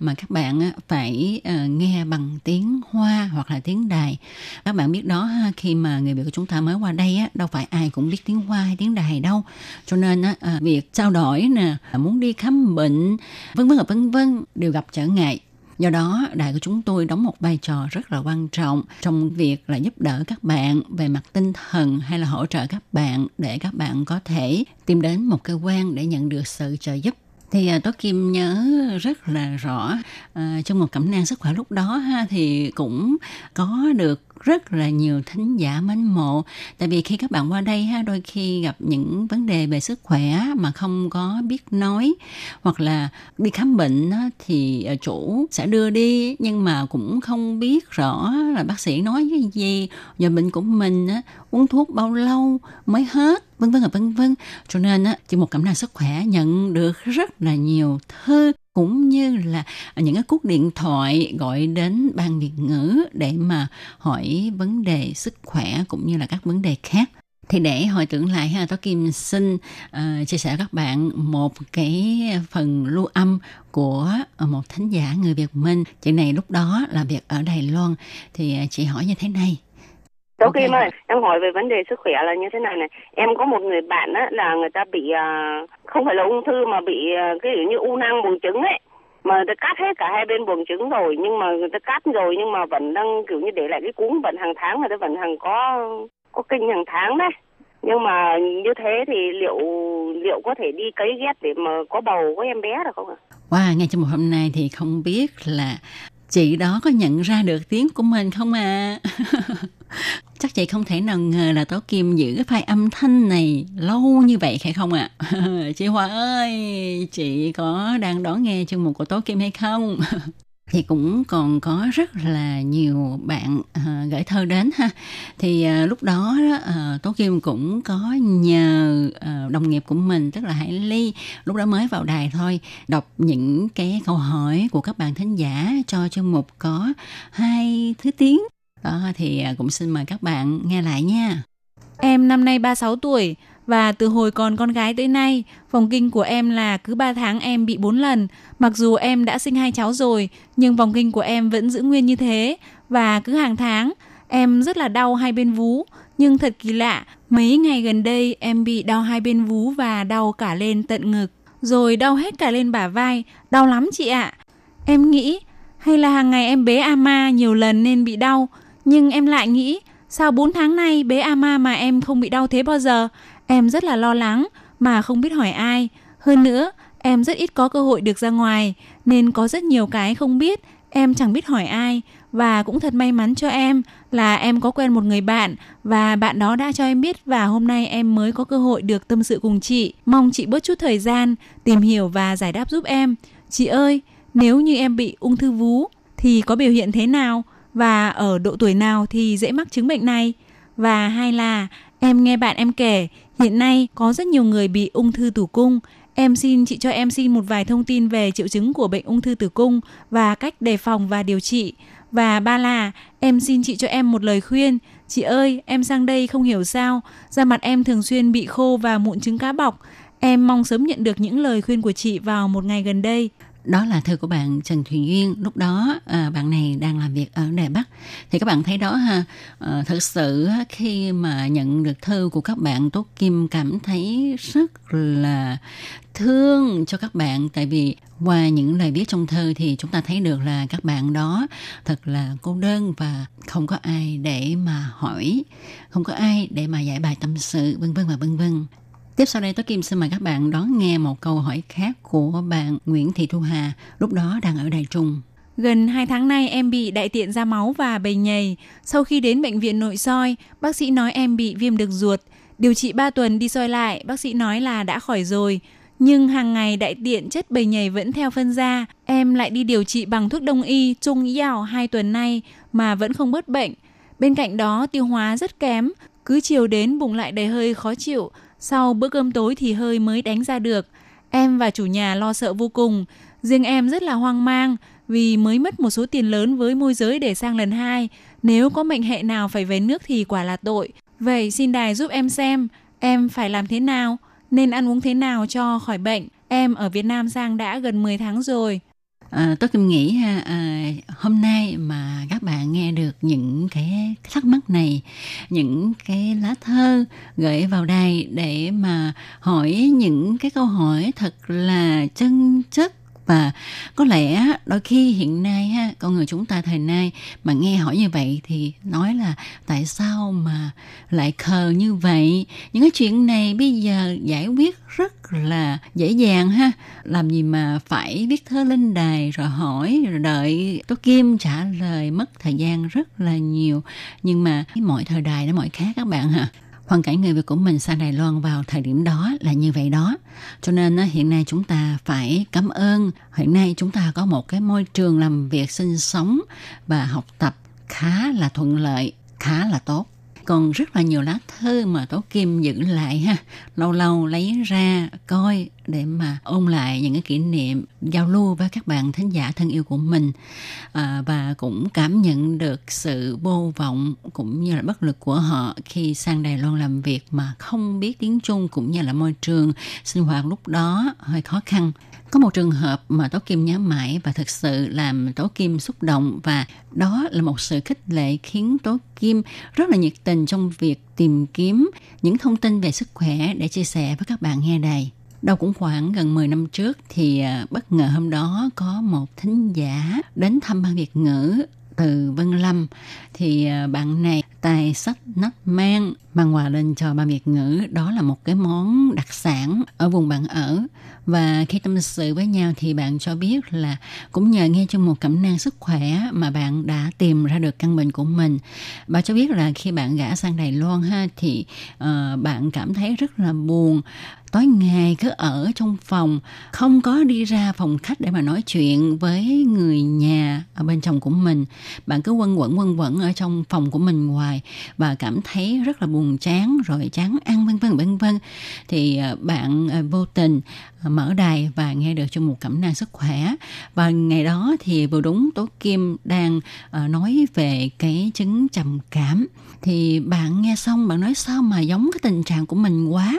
Mà các bạn phải nghe bằng tiếng Hoa hoặc là tiếng Đài. Các bạn biết đó, khi mà người Việt của chúng ta mới qua đây, đâu phải ai cũng biết tiếng Hoa hay tiếng Đài đâu. Cho nên việc trao đổi nè, muốn đi khám bệnh, vân vân đều gặp trở ngại. Do đó, đài của chúng tôi đóng một vai trò rất là quan trọng trong việc là giúp đỡ các bạn về mặt tinh thần hay là hỗ trợ các bạn để các bạn có thể tìm đến một cơ quan để nhận được sự trợ giúp. Thì Tố Kim nhớ rất là rõ, trong một Cẩm nang sức khỏe lúc đó ha, thì cũng có được rất là nhiều thính giả mến mộ. Tại vì khi các bạn qua đây ha, đôi khi gặp những vấn đề về sức khỏe mà không có biết nói, hoặc là đi khám bệnh thì chủ sẽ đưa đi nhưng mà cũng không biết rõ là bác sĩ nói cái gì, giờ bệnh của mình uống thuốc bao lâu mới hết, vân vân. Cho nên chỉ một Cẩm nang sức khỏe nhận được rất là nhiều thư cũng như là những cái cuộc điện thoại gọi đến ban Việt ngữ để mà hỏi vấn đề sức khỏe cũng như là các vấn đề khác. Thì để hồi tưởng lại ha, Tố Kim xin chia sẻ các bạn một cái phần lưu âm của một thính giả người Việt Minh. Chị này lúc đó làm việc ở Đài Loan, thì chị hỏi như thế này. Tố Kim ơi, em hỏi về vấn đề sức khỏe là như thế này này. Em có một người bạn á, là người ta bị không phải là ung thư mà bị cái như u nang buồng trứng ấy. Mà người ta cắt hết cả hai bên buồng trứng rồi, nhưng mà người ta cắt rồi nhưng mà vẫn đang kiểu như để lại cái cuống, vẫn hàng tháng người ta vẫn hàng có kinh hàng tháng đấy. Nhưng mà như thế thì liệu có thể đi cấy ghép để mà có bầu có em bé được không ạ? Wow, ngay trong một hôm nay thì không biết là chị đó có nhận ra được tiếng của mình không à? Chắc chị không thể nào ngờ là Tố Kim giữ cái file âm thanh này lâu như vậy phải không ạ? À? Chị Hoa ơi, chị có đang đón nghe chương mục của Tố Kim hay không? Thì cũng còn có rất là nhiều bạn gửi thơ đến ha. Thì lúc đó Tố Kim cũng có nhờ đồng nghiệp của mình, tức là Hải Ly, lúc đó mới vào đài thôi, đọc những cái câu hỏi của các bạn thính giả cho chương mục có 2 thứ tiếng. Đó, thì cũng xin mời các bạn nghe lại nha. Em năm nay 36 tuổi và từ hồi còn con gái tới nay, vòng kinh của em là cứ 3 tháng em bị 4 lần. Mặc dù em đã sinh 2 cháu rồi, nhưng vòng kinh của em vẫn giữ nguyên như thế. Và cứ hàng tháng, em rất là đau hai bên vú. Nhưng thật kỳ lạ, mấy ngày gần đây em bị đau hai bên vú và đau cả lên tận ngực, rồi đau hết cả lên bả vai. Đau lắm chị ạ. Em nghĩ hay là hàng ngày em bế ama nhiều lần nên bị đau. Nhưng em lại nghĩ, sao 4 tháng nay bế ama mà em không bị đau thế bao giờ? Em rất là lo lắng mà không biết hỏi ai. Hơn nữa, em rất ít có cơ hội được ra ngoài, nên có rất nhiều cái không biết, em chẳng biết hỏi ai. Và cũng thật may mắn cho em là em có quen một người bạn, và bạn đó đã cho em biết, và hôm nay em mới có cơ hội được tâm sự cùng chị. Mong chị bớt chút thời gian tìm hiểu và giải đáp giúp em. Chị ơi, nếu như em bị ung thư vú thì có biểu hiện thế nào? Và ở độ tuổi nào thì dễ mắc chứng bệnh này? Và hai là em nghe bạn em kể hiện nay có rất nhiều người bị ung thư tử cung. Em xin chị cho em xin một vài thông tin về triệu chứng của bệnh ung thư tử cung và cách đề phòng và điều trị. Và ba là em xin chị cho em một lời khuyên. Chị ơi, em sang đây không hiểu sao da mặt em thường xuyên bị khô và mụn trứng cá bọc. Em mong sớm nhận được những lời khuyên của chị vào một ngày gần đây. Đó là thơ của bạn Trần Thùy Duyên. Lúc đó bạn này đang làm việc ở Đài Bắc. Thì các bạn thấy đó ha, thật sự khi mà nhận được thơ của các bạn, Tố Kim cảm thấy rất là thương cho các bạn. Tại vì qua những lời viết trong thơ thì chúng ta thấy được là các bạn đó thật là cô đơn và không có ai để mà hỏi, không có ai để mà giải bài tâm sự, vân vân và vân vân. Tiếp sau đây, Tố Kim xin mời các bạn đón nghe một câu hỏi khác của bạn Nguyễn Thị Thu Hà, lúc đó đang ở Đài Trung. Gần 2 tháng nay em bị đại tiện ra máu và bầy nhầy. Sau khi đến bệnh viện nội soi, bác sĩ nói em bị viêm đường ruột. Điều trị 3 tuần đi soi lại, bác sĩ nói là đã khỏi rồi. Nhưng hàng ngày đại tiện chất bầy nhầy vẫn theo phân ra. Em lại đi điều trị bằng thuốc đông y, trung yào 2 tuần nay mà vẫn không bớt bệnh. Bên cạnh đó tiêu hóa rất kém, cứ chiều đến bụng lại đầy hơi khó chịu. Sau bữa cơm tối thì hơi mới đánh ra được. Em và chủ nhà lo sợ vô cùng. Riêng em rất là hoang mang vì mới mất một số tiền lớn với môi giới để sang lần 2. Nếu có mệnh hệ nào phải về nước thì quả là tội. Vậy xin đài giúp em xem em phải làm thế nào, nên ăn uống thế nào cho khỏi bệnh. Em ở Việt Nam sang đã gần 10 tháng rồi. Tôi cũng nghĩ hôm nay mà các bạn nghe được những cái thắc mắc này, những cái lá thơ gửi vào đây để mà hỏi những cái câu hỏi thật là chân chất. Và có lẽ đôi khi hiện nay ha, con người chúng ta thời nay mà nghe hỏi như vậy thì nói là tại sao mà lại khờ như vậy. Những cái chuyện này bây giờ giải quyết rất là dễ dàng ha. Làm gì mà phải viết thơ lên đài rồi hỏi, rồi đợi Tố Kim trả lời, mất thời gian rất là nhiều. Nhưng mà mọi thời đại nó mọi khác các bạn ha. Hoàn cảnh người Việt của mình sang Đài Loan vào thời điểm đó là như vậy đó. Cho nên hiện nay chúng ta phải cảm ơn. Hiện nay chúng ta có một cái môi trường làm việc, sinh sống và học tập khá là thuận lợi, khá là tốt. còn rất là nhiều lá thư mà Tố Kim giữ lại ha, lâu lâu lấy ra coi để mà ôn lại những cái kỷ niệm giao lưu với các bạn thính giả thân yêu của mình, và cũng cảm nhận được sự vô vọng cũng như là bất lực của họ khi sang Đài Loan làm việc mà không biết tiếng Trung, cũng như là môi trường sinh hoạt lúc đó hơi khó khăn. Có một trường hợp mà Tố Kim nhớ mãi và thực sự làm Tố Kim xúc động, và đó là một sự khích lệ khiến Tố Kim rất là nhiệt tình trong việc tìm kiếm những thông tin về sức khỏe để chia sẻ với các bạn nghe đài. Đâu cũng khoảng gần 10 năm trước thì bất ngờ hôm đó có một thính giả đến thăm Ban Việt ngữ từ Vân Lâm, thì bạn này tài sách nách mang mang quà lên cho Ban Việt ngữ, đó là một cái món đặc sản ở vùng bạn ở. Và khi tâm sự với nhau thì bạn cho biết là cũng nhờ nghe chung một cẩm nang sức khỏe mà bạn đã tìm ra được căn bệnh của mình. Bà cho biết là khi bạn gã sang Đài Loan ha, thì bạn cảm thấy rất là buồn, tối ngày cứ ở trong phòng, không có đi ra phòng khách để mà nói chuyện với người nhà ở bên chồng của mình. Bạn cứ quẩn ở trong phòng của mình hoài và cảm thấy rất là buồn chán, rồi chán ăn vân vân. Thì bạn vô tình mở đài và nghe được trong một cẩm nang sức khỏe, và ngày đó thì vừa đúng Tố Kim đang nói về cái chứng trầm cảm, thì bạn nghe xong bạn nói sao mà giống cái tình trạng của mình quá,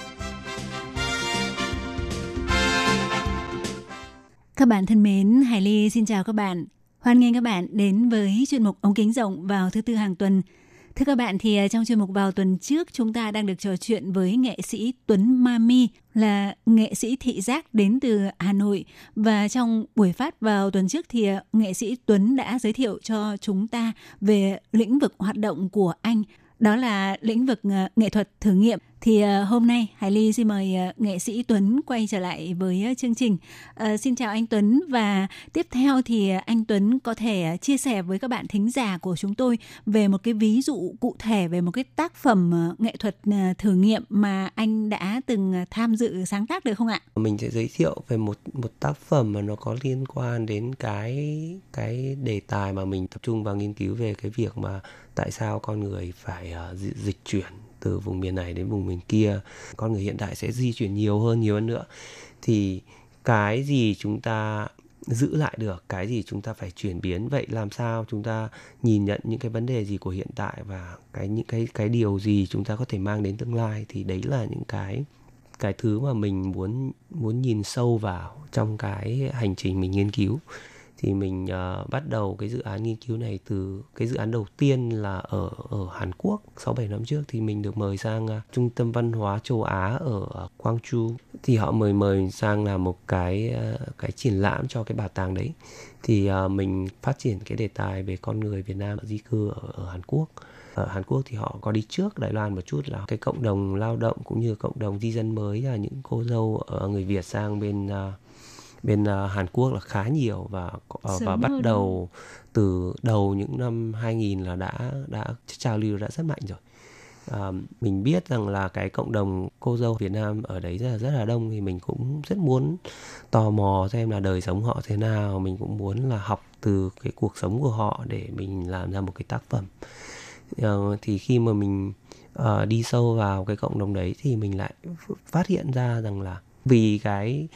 Các bạn thân mến, Hải Ly xin chào các bạn. Hoan nghênh các bạn đến với chuyên mục Ống Kính Rộng vào thứ Tư hàng tuần. Thưa các bạn, thì trong chuyên mục vào tuần trước chúng ta đang được trò chuyện với nghệ sĩ Tuấn Mami, là nghệ sĩ thị giác đến từ Hà Nội. Và trong buổi phát vào tuần trước thì nghệ sĩ Tuấn đã giới thiệu cho chúng ta về lĩnh vực hoạt động của anh. Đó là lĩnh vực nghệ thuật thử nghiệm. Thì hôm nay Hải Ly xin mời nghệ sĩ Tuấn quay trở lại với chương trình. Xin chào anh Tuấn, và tiếp theo thì anh Tuấn có thể chia sẻ với các bạn thính giả của chúng tôi về một cái ví dụ cụ thể về một cái tác phẩm nghệ thuật thử nghiệm mà anh đã từng tham dự sáng tác được không ạ? Mình sẽ giới thiệu về một tác phẩm mà nó có liên quan đến cái đề tài mà mình tập trung vào nghiên cứu, về cái việc mà tại sao con người phải dịch chuyển từ vùng miền này đến vùng miền kia. Con người hiện đại sẽ di chuyển nhiều hơn nữa. Thì cái gì chúng ta giữ lại được, cái gì chúng ta phải chuyển biến. Vậy làm sao chúng ta nhìn nhận những cái vấn đề gì của hiện tại và những cái điều gì chúng ta có thể mang đến tương lai. Thì đấy là những cái thứ mà mình muốn nhìn sâu vào trong cái hành trình mình nghiên cứu. Thì mình bắt đầu cái dự án nghiên cứu này từ cái dự án đầu tiên là ở Hàn Quốc 6-7 năm trước. Thì mình được mời sang Trung tâm Văn hóa Châu Á ở Quang Chu. Thì họ mời sang làm một cái triển lãm cho cái bảo tàng đấy. Thì mình phát triển cái đề tài về con người Việt Nam di cư ở Hàn Quốc. Ở Hàn Quốc thì họ có đi trước Đài Loan một chút, là cái cộng đồng lao động cũng như cộng đồng di dân mới, là những cô dâu người Việt sang bên Hàn Quốc là khá nhiều, và bắt đầu từ đầu những năm 2000 là đã trào lưu đã rất mạnh rồi. Mình biết rằng là cái cộng đồng cô dâu Việt Nam ở đấy rất là đông, thì mình cũng rất muốn tò mò xem là đời sống họ thế nào, mình cũng muốn là học từ cái cuộc sống của họ để mình làm ra một cái tác phẩm. Thì khi mà mình đi sâu vào cái cộng đồng đấy thì mình lại phát hiện ra rằng là vì cái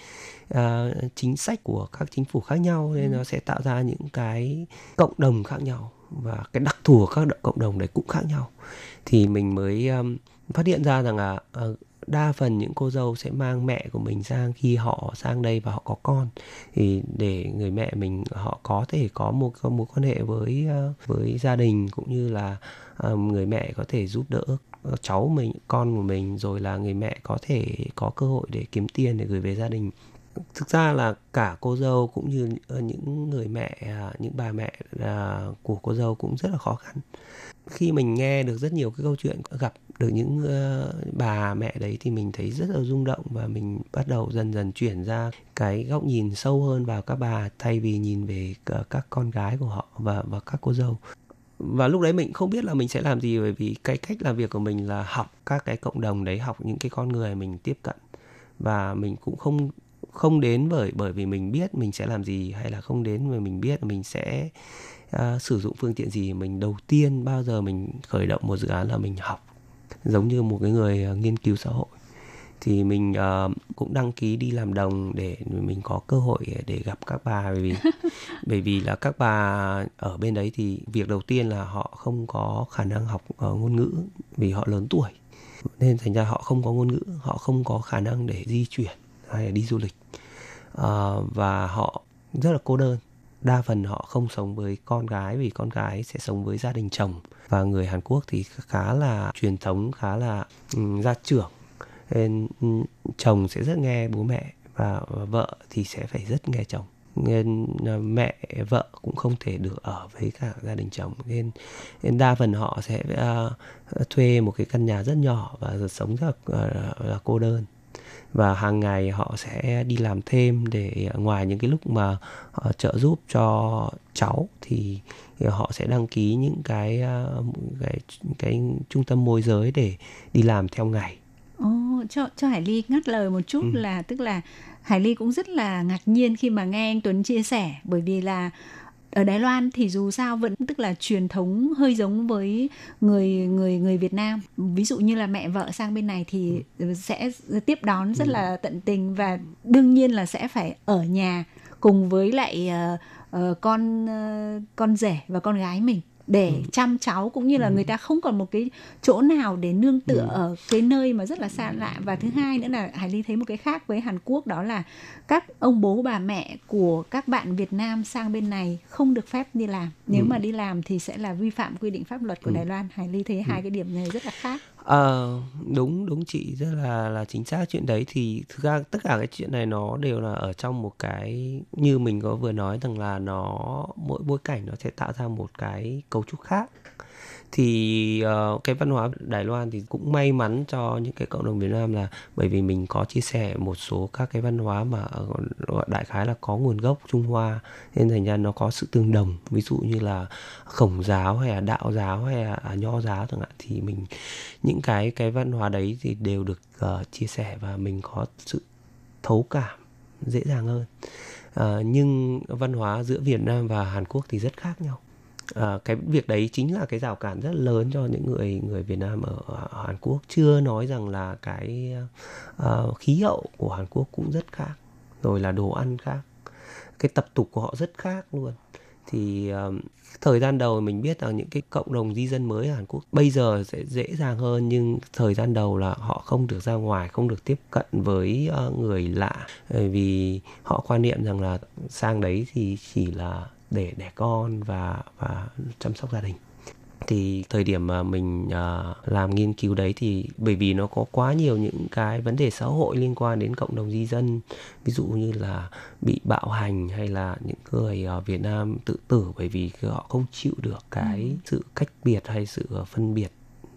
chính sách của các chính phủ khác nhau nên nó sẽ tạo ra những cái cộng đồng khác nhau, và cái đặc thù của các cộng đồng đấy cũng khác nhau. Thì mình mới phát hiện ra rằng là đa phần những cô dâu sẽ mang mẹ của mình sang khi họ sang đây và họ có con, thì để người mẹ mình họ có thể có một mối quan hệ với gia đình, cũng như là người mẹ có thể giúp đỡ cháu mình, con của mình, rồi là người mẹ có thể có cơ hội để kiếm tiền để gửi về gia đình. Thực ra là cả cô dâu cũng như những người mẹ, những bà mẹ của cô dâu cũng rất là khó khăn. Khi mình nghe được rất nhiều cái câu chuyện, gặp được những bà mẹ đấy thì mình thấy rất là rung động, và mình bắt đầu dần chuyển ra cái góc nhìn sâu hơn vào các bà, thay vì nhìn về các con gái của họ và các cô dâu. Và lúc đấy mình không biết là mình sẽ làm gì, bởi vì cái cách làm việc của mình là học các cái cộng đồng đấy, học những cái con người mình tiếp cận. Và mình cũng không đến bởi vì mình biết mình sẽ làm gì, hay là không đến vì mình biết mình sẽ sử dụng phương tiện gì. Mình đầu tiên bao giờ mình khởi động một dự án là mình học, giống như một cái người nghiên cứu xã hội. Thì mình cũng đăng ký đi làm đồng để mình có cơ hội để gặp các bà, bởi vì là các bà ở bên đấy thì việc đầu tiên là họ không có khả năng học ngôn ngữ, vì họ lớn tuổi nên thành ra họ không có ngôn ngữ, họ không có khả năng để di chuyển hay là đi du lịch, và họ rất là cô đơn. Đa phần họ không sống với con gái vì con gái sẽ sống với gia đình chồng, và người Hàn Quốc thì khá là truyền thống, khá là gia trưởng. Nên chồng sẽ rất nghe bố mẹ, và vợ thì sẽ phải rất nghe chồng. Nên mẹ vợ cũng không thể được ở với cả gia đình chồng. Nên đa phần họ sẽ thuê một cái căn nhà rất nhỏ và sống rất là cô đơn. Và hàng ngày họ sẽ đi làm thêm để ngoài những cái lúc mà họ trợ giúp cho cháu thì họ sẽ đăng ký những cái trung tâm môi giới để đi làm theo ngày. Cho Hải Ly ngắt lời một chút là tức là Hải Ly cũng rất là ngạc nhiên khi mà nghe anh Tuấn chia sẻ, bởi vì là ở Đài Loan thì dù sao vẫn tức là truyền thống hơi giống với người Việt Nam. Ví dụ như là mẹ vợ sang bên này thì sẽ tiếp đón rất là tận tình, và đương nhiên là sẽ phải ở nhà cùng với lại con rể và con gái mình để chăm cháu, cũng như là người ta không còn một cái chỗ nào để nương tựa ở cái nơi mà rất là xa lạ. Và thứ hai nữa là Hải Ly thấy một cái khác với Hàn Quốc, đó là các ông bố bà mẹ của các bạn Việt Nam sang bên này không được phép đi làm. Nếu mà đi làm thì sẽ là vi phạm quy định pháp luật của Đài Loan. Hải Ly thấy hai cái điểm này rất là khác. Đúng chị, rất là chính xác chuyện đấy. Thì thực ra tất cả cái chuyện này nó đều là ở trong một cái, như mình có vừa nói rằng là nó, mỗi bối cảnh nó sẽ tạo ra một cái cấu trúc khác. Thì cái văn hóa Đài Loan thì cũng may mắn cho những cái cộng đồng Việt Nam là bởi vì mình có chia sẻ một số các cái văn hóa mà đại khái là có nguồn gốc Trung Hoa, nên thành ra nó có sự tương đồng. Ví dụ như là Khổng giáo hay là Đạo giáo hay là Nho giáo chẳng hạn, thì mình những cái văn hóa đấy thì đều được chia sẻ và mình có sự thấu cảm dễ dàng hơn. Nhưng văn hóa giữa Việt Nam và Hàn Quốc thì rất khác nhau. Cái việc đấy chính là cái rào cản rất lớn cho những người Việt Nam ở Hàn Quốc. Chưa nói rằng là cái khí hậu của Hàn Quốc cũng rất khác, rồi là đồ ăn khác, cái tập tục của họ rất khác luôn. Thì thời gian đầu mình biết là những cái cộng đồng di dân mới ở Hàn Quốc bây giờ sẽ dễ dàng hơn, nhưng thời gian đầu là họ không được ra ngoài, không được tiếp cận với người lạ, vì họ quan niệm rằng là sang đấy thì chỉ là để đẻ con và chăm sóc gia đình. Thì thời điểm mà mình làm nghiên cứu đấy thì bởi vì nó có quá nhiều những cái vấn đề xã hội liên quan đến cộng đồng di dân, ví dụ như là bị bạo hành hay là những người Việt Nam tự tử bởi vì họ không chịu được cái sự cách biệt hay sự phân biệt,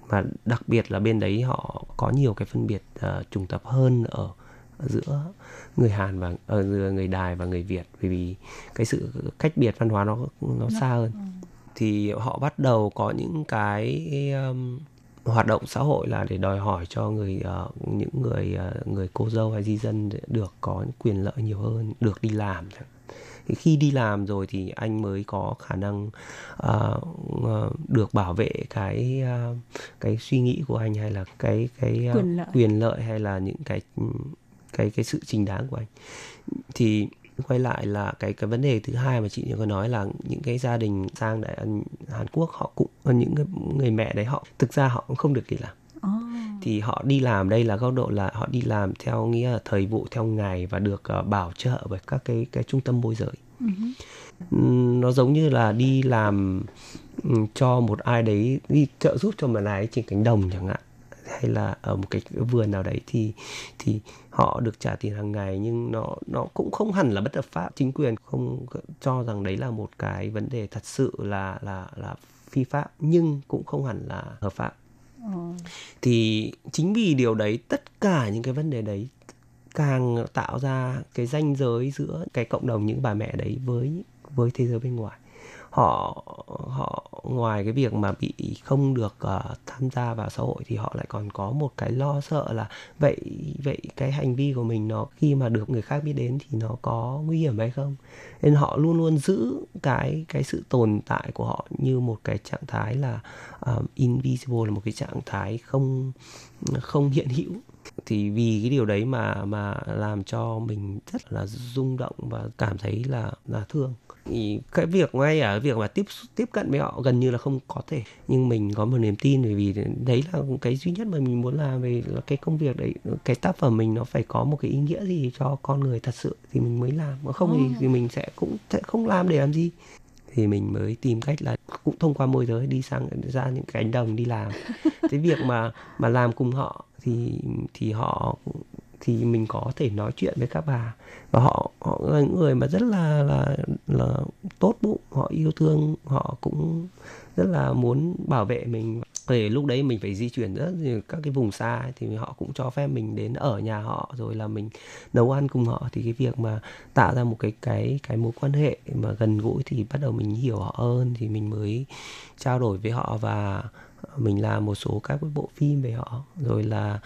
mà đặc biệt là bên đấy họ có nhiều cái phân biệt chủng tộc hơn ở giữa người Hàn và người Đài và người Việt, bởi vì cái sự cách biệt văn hóa nó xa hơn. Thì họ bắt đầu có những cái hoạt động xã hội là để đòi hỏi cho những người cô dâu hay di dân được có những quyền lợi nhiều hơn, được đi làm. Thì khi đi làm rồi thì anh mới có khả năng được bảo vệ cái suy nghĩ của anh, hay là cái quyền lợi hay là những cái sự chính đáng của anh. Thì quay lại là cái vấn đề thứ hai mà chị có nói là những cái gia đình sang Hàn Quốc, họ cũng những người mẹ đấy, họ thực ra họ cũng không được đi làm. Thì họ đi làm đây là góc độ là họ đi làm theo nghĩa là thời vụ theo ngày và được bảo trợ bởi các cái trung tâm môi giới. Nó giống như là đi làm cho một ai đấy, đi trợ giúp cho một ai trên cánh đồng chẳng hạn, hay là ở một cái vườn nào đấy, thì họ được trả tiền hàng ngày, nhưng nó cũng không hẳn là bất hợp pháp. Chính quyền không cho rằng đấy là một cái vấn đề thật sự là phi pháp, nhưng cũng không hẳn là hợp pháp. Thì chính vì điều đấy, tất cả những cái vấn đề đấy càng tạo ra cái ranh giới giữa cái cộng đồng những bà mẹ đấy với thế giới bên ngoài. họ ngoài cái việc mà bị không được tham gia vào xã hội thì họ lại còn có một cái lo sợ là vậy cái hành vi của mình nó khi mà được người khác biết đến thì nó có nguy hiểm hay không, nên họ luôn luôn giữ cái sự tồn tại của họ như một cái trạng thái là invisible, là một cái trạng thái không hiện hữu. Thì vì cái điều đấy mà làm cho mình rất là rung động và cảm thấy là thương. Thì cái việc ngay ở việc mà tiếp cận với họ gần như là không có thể, nhưng mình có một niềm tin, bởi vì đấy là cái duy nhất mà mình muốn làm, về là cái công việc đấy, cái tác phẩm mình nó phải có một cái ý nghĩa gì cho con người thật sự thì mình mới làm, mà không thì mình sẽ không làm để làm gì. Thì mình mới tìm cách là cũng thông qua môi giới đi ra những cánh đồng đi làm. Cái việc mà làm cùng họ thì mình có thể nói chuyện với các bà, và họ là những người mà rất là tốt bụng, họ yêu thương, họ cũng rất là muốn bảo vệ mình. Thì lúc đấy mình phải di chuyển rất nhiều các cái vùng xa ấy, thì họ cũng cho phép mình đến ở nhà họ, rồi là mình nấu ăn cùng họ. Thì cái việc mà tạo ra một cái mối quan hệ mà gần gũi thì bắt đầu mình hiểu họ hơn, thì mình mới trao đổi với họ và mình làm một số các cái bộ phim về họ. Rồi là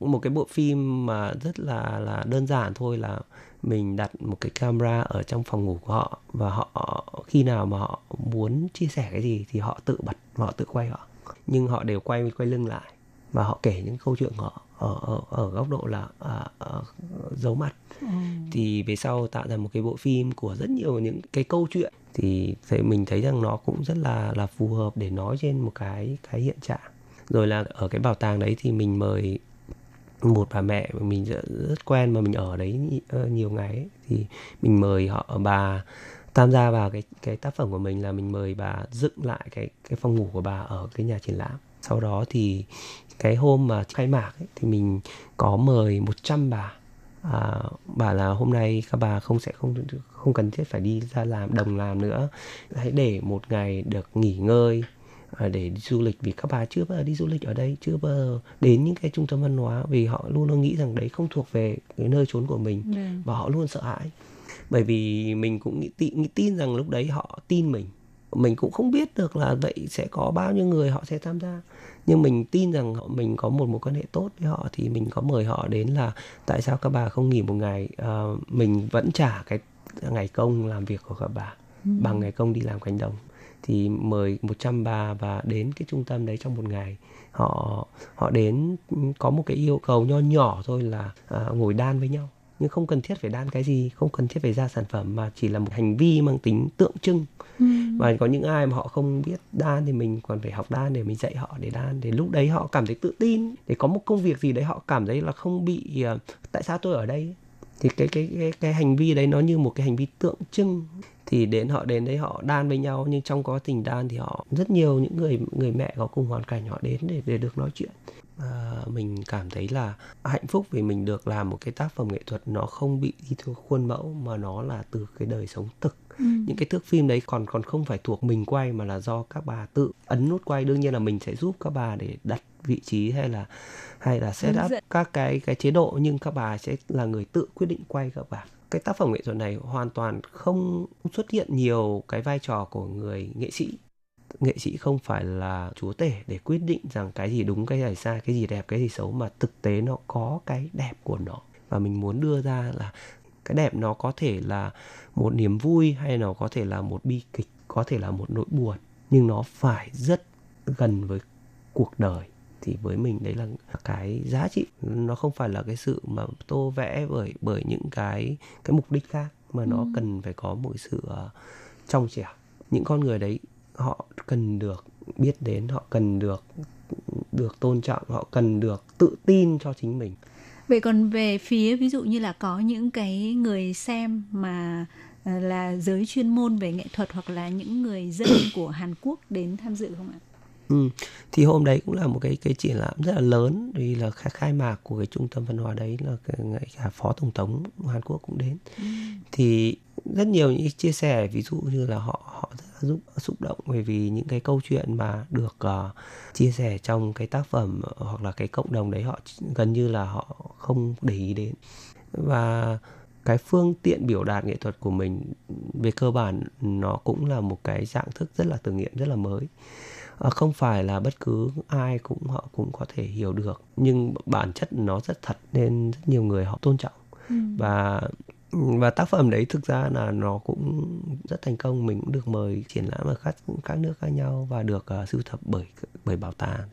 một cái bộ phim mà rất là đơn giản thôi, là mình đặt một cái camera ở trong phòng ngủ của họ, và họ khi nào mà họ muốn chia sẻ cái gì thì họ tự bật, họ tự quay họ, nhưng họ đều quay lưng lại và họ kể những câu chuyện của họ ở góc độ là giấu mặt. Thì về sau tạo ra một cái bộ phim của rất nhiều những cái câu chuyện, thì mình thấy rằng nó cũng rất là phù hợp để nói trên một cái hiện trạng. Rồi là ở cái bảo tàng đấy thì mình mời một bà mẹ mình rất quen mà mình ở đấy nhiều ngày ấy, thì mình mời bà tham gia vào cái tác phẩm của mình, là mình mời bà dựng lại cái phòng ngủ của bà ở cái nhà triển lãm. Sau đó thì cái hôm mà khai mạc ấy, thì mình có mời 100 bà. Bảo là hôm nay các bà không cần thiết phải đi ra làm nữa, hãy để một ngày được nghỉ ngơi để đi du lịch, vì các bà chưa bao giờ đi du lịch ở đây, chưa bao giờ đến những cái trung tâm văn hóa, vì họ luôn nghĩ rằng đấy không thuộc về cái nơi chốn của mình, và họ luôn sợ hãi. Bởi vì mình cũng tin rằng lúc đấy họ tin mình cũng không biết được là vậy sẽ có bao nhiêu người họ sẽ tham gia, nhưng mình tin rằng mình có một mối quan hệ tốt với họ, thì mình có mời họ đến là tại sao các bà không nghỉ một ngày, mình vẫn trả cái ngày công làm việc của các bà bằng ngày công đi làm cánh đồng. Thì mời 100 bà và đến cái trung tâm đấy trong một ngày. Họ đến có một cái yêu cầu nho nhỏ thôi là ngồi đan với nhau, nhưng không cần thiết phải đan cái gì, không cần thiết phải ra sản phẩm, mà chỉ là một hành vi mang tính tượng trưng. Và có những ai mà họ không biết đan thì mình còn phải học đan để mình dạy họ để đan, để lúc đấy họ cảm thấy tự tin, để có một công việc gì đấy họ cảm thấy là không bị tại sao tôi ở đây. Thì cái hành vi đấy nó như một cái hành vi tượng trưng. Thì họ đến đấy họ đan với nhau, nhưng trong quá trình đan thì họ rất nhiều những người mẹ có cùng hoàn cảnh họ đến để được nói chuyện. Mình cảm thấy là hạnh phúc vì mình được làm một cái tác phẩm nghệ thuật nó không bị đi theo khuôn mẫu, mà nó là từ cái đời sống thực. Những cái thước phim đấy còn không phải thuộc mình quay, mà là do các bà tự ấn nút quay. Đương nhiên là mình sẽ giúp các bà để đặt vị trí hay là set up các cái chế độ, nhưng các bà sẽ là người tự quyết định quay các bà. Cái tác phẩm nghệ thuật này hoàn toàn không xuất hiện nhiều cái vai trò của người nghệ sĩ. Nghệ sĩ không phải là chúa tể để quyết định rằng cái gì đúng, cái gì sai, cái gì đẹp, cái gì xấu, mà thực tế nó có cái đẹp của nó. Và mình muốn đưa ra là cái đẹp nó có thể là một niềm vui, hay nó có thể là một bi kịch, có thể là một nỗi buồn, nhưng nó phải rất gần với cuộc đời. Thì với mình đấy là cái giá trị, nó không phải là cái sự mà tô vẽ bởi những cái mục đích khác, mà nó cần phải có một sự trong trẻo. Những con người đấy họ cần được biết đến, họ cần được tôn trọng, họ cần được tự tin cho chính mình. Vậy còn về phía ví dụ như là có những cái người xem mà là giới chuyên môn về nghệ thuật, hoặc là những người dân của Hàn Quốc đến tham dự không ạ? Thì hôm đấy cũng là một cái triển lãm rất là lớn, vì là khai mạc của cái trung tâm văn hóa đấy là ngay cả Phó Tổng thống Hàn Quốc cũng đến. Thì rất nhiều những chia sẻ, ví dụ như là họ rất là xúc động, bởi vì những cái câu chuyện mà được chia sẻ trong cái tác phẩm hoặc là cái cộng đồng đấy, họ gần như là họ không để ý đến. Và cái phương tiện biểu đạt nghệ thuật của mình về cơ bản nó cũng là một cái dạng thức rất là thử nghiệm, rất là mới. Không phải là bất cứ ai cũng họ cũng có thể hiểu được, nhưng bản chất nó rất thật nên rất nhiều người họ tôn trọng. Và tác phẩm đấy thực ra là nó cũng rất thành công, mình cũng được mời triển lãm ở các nước khác nhau và được sưu tập bởi bảo tàng.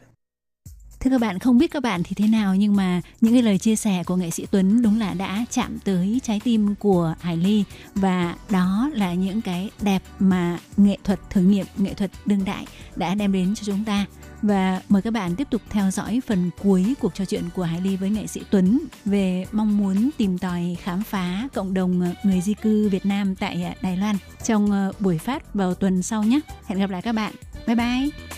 Thưa các bạn, không biết các bạn thì thế nào nhưng mà những cái lời chia sẻ của nghệ sĩ Tuấn đúng là đã chạm tới trái tim của Hải Ly, và đó là những cái đẹp mà nghệ thuật thử nghiệm, nghệ thuật đương đại đã đem đến cho chúng ta. Và mời các bạn tiếp tục theo dõi phần cuối cuộc trò chuyện của Hải Ly với nghệ sĩ Tuấn về mong muốn tìm tòi khám phá cộng đồng người di cư Việt Nam tại Đài Loan trong buổi phát vào tuần sau nhé. Hẹn gặp lại các bạn. Bye bye!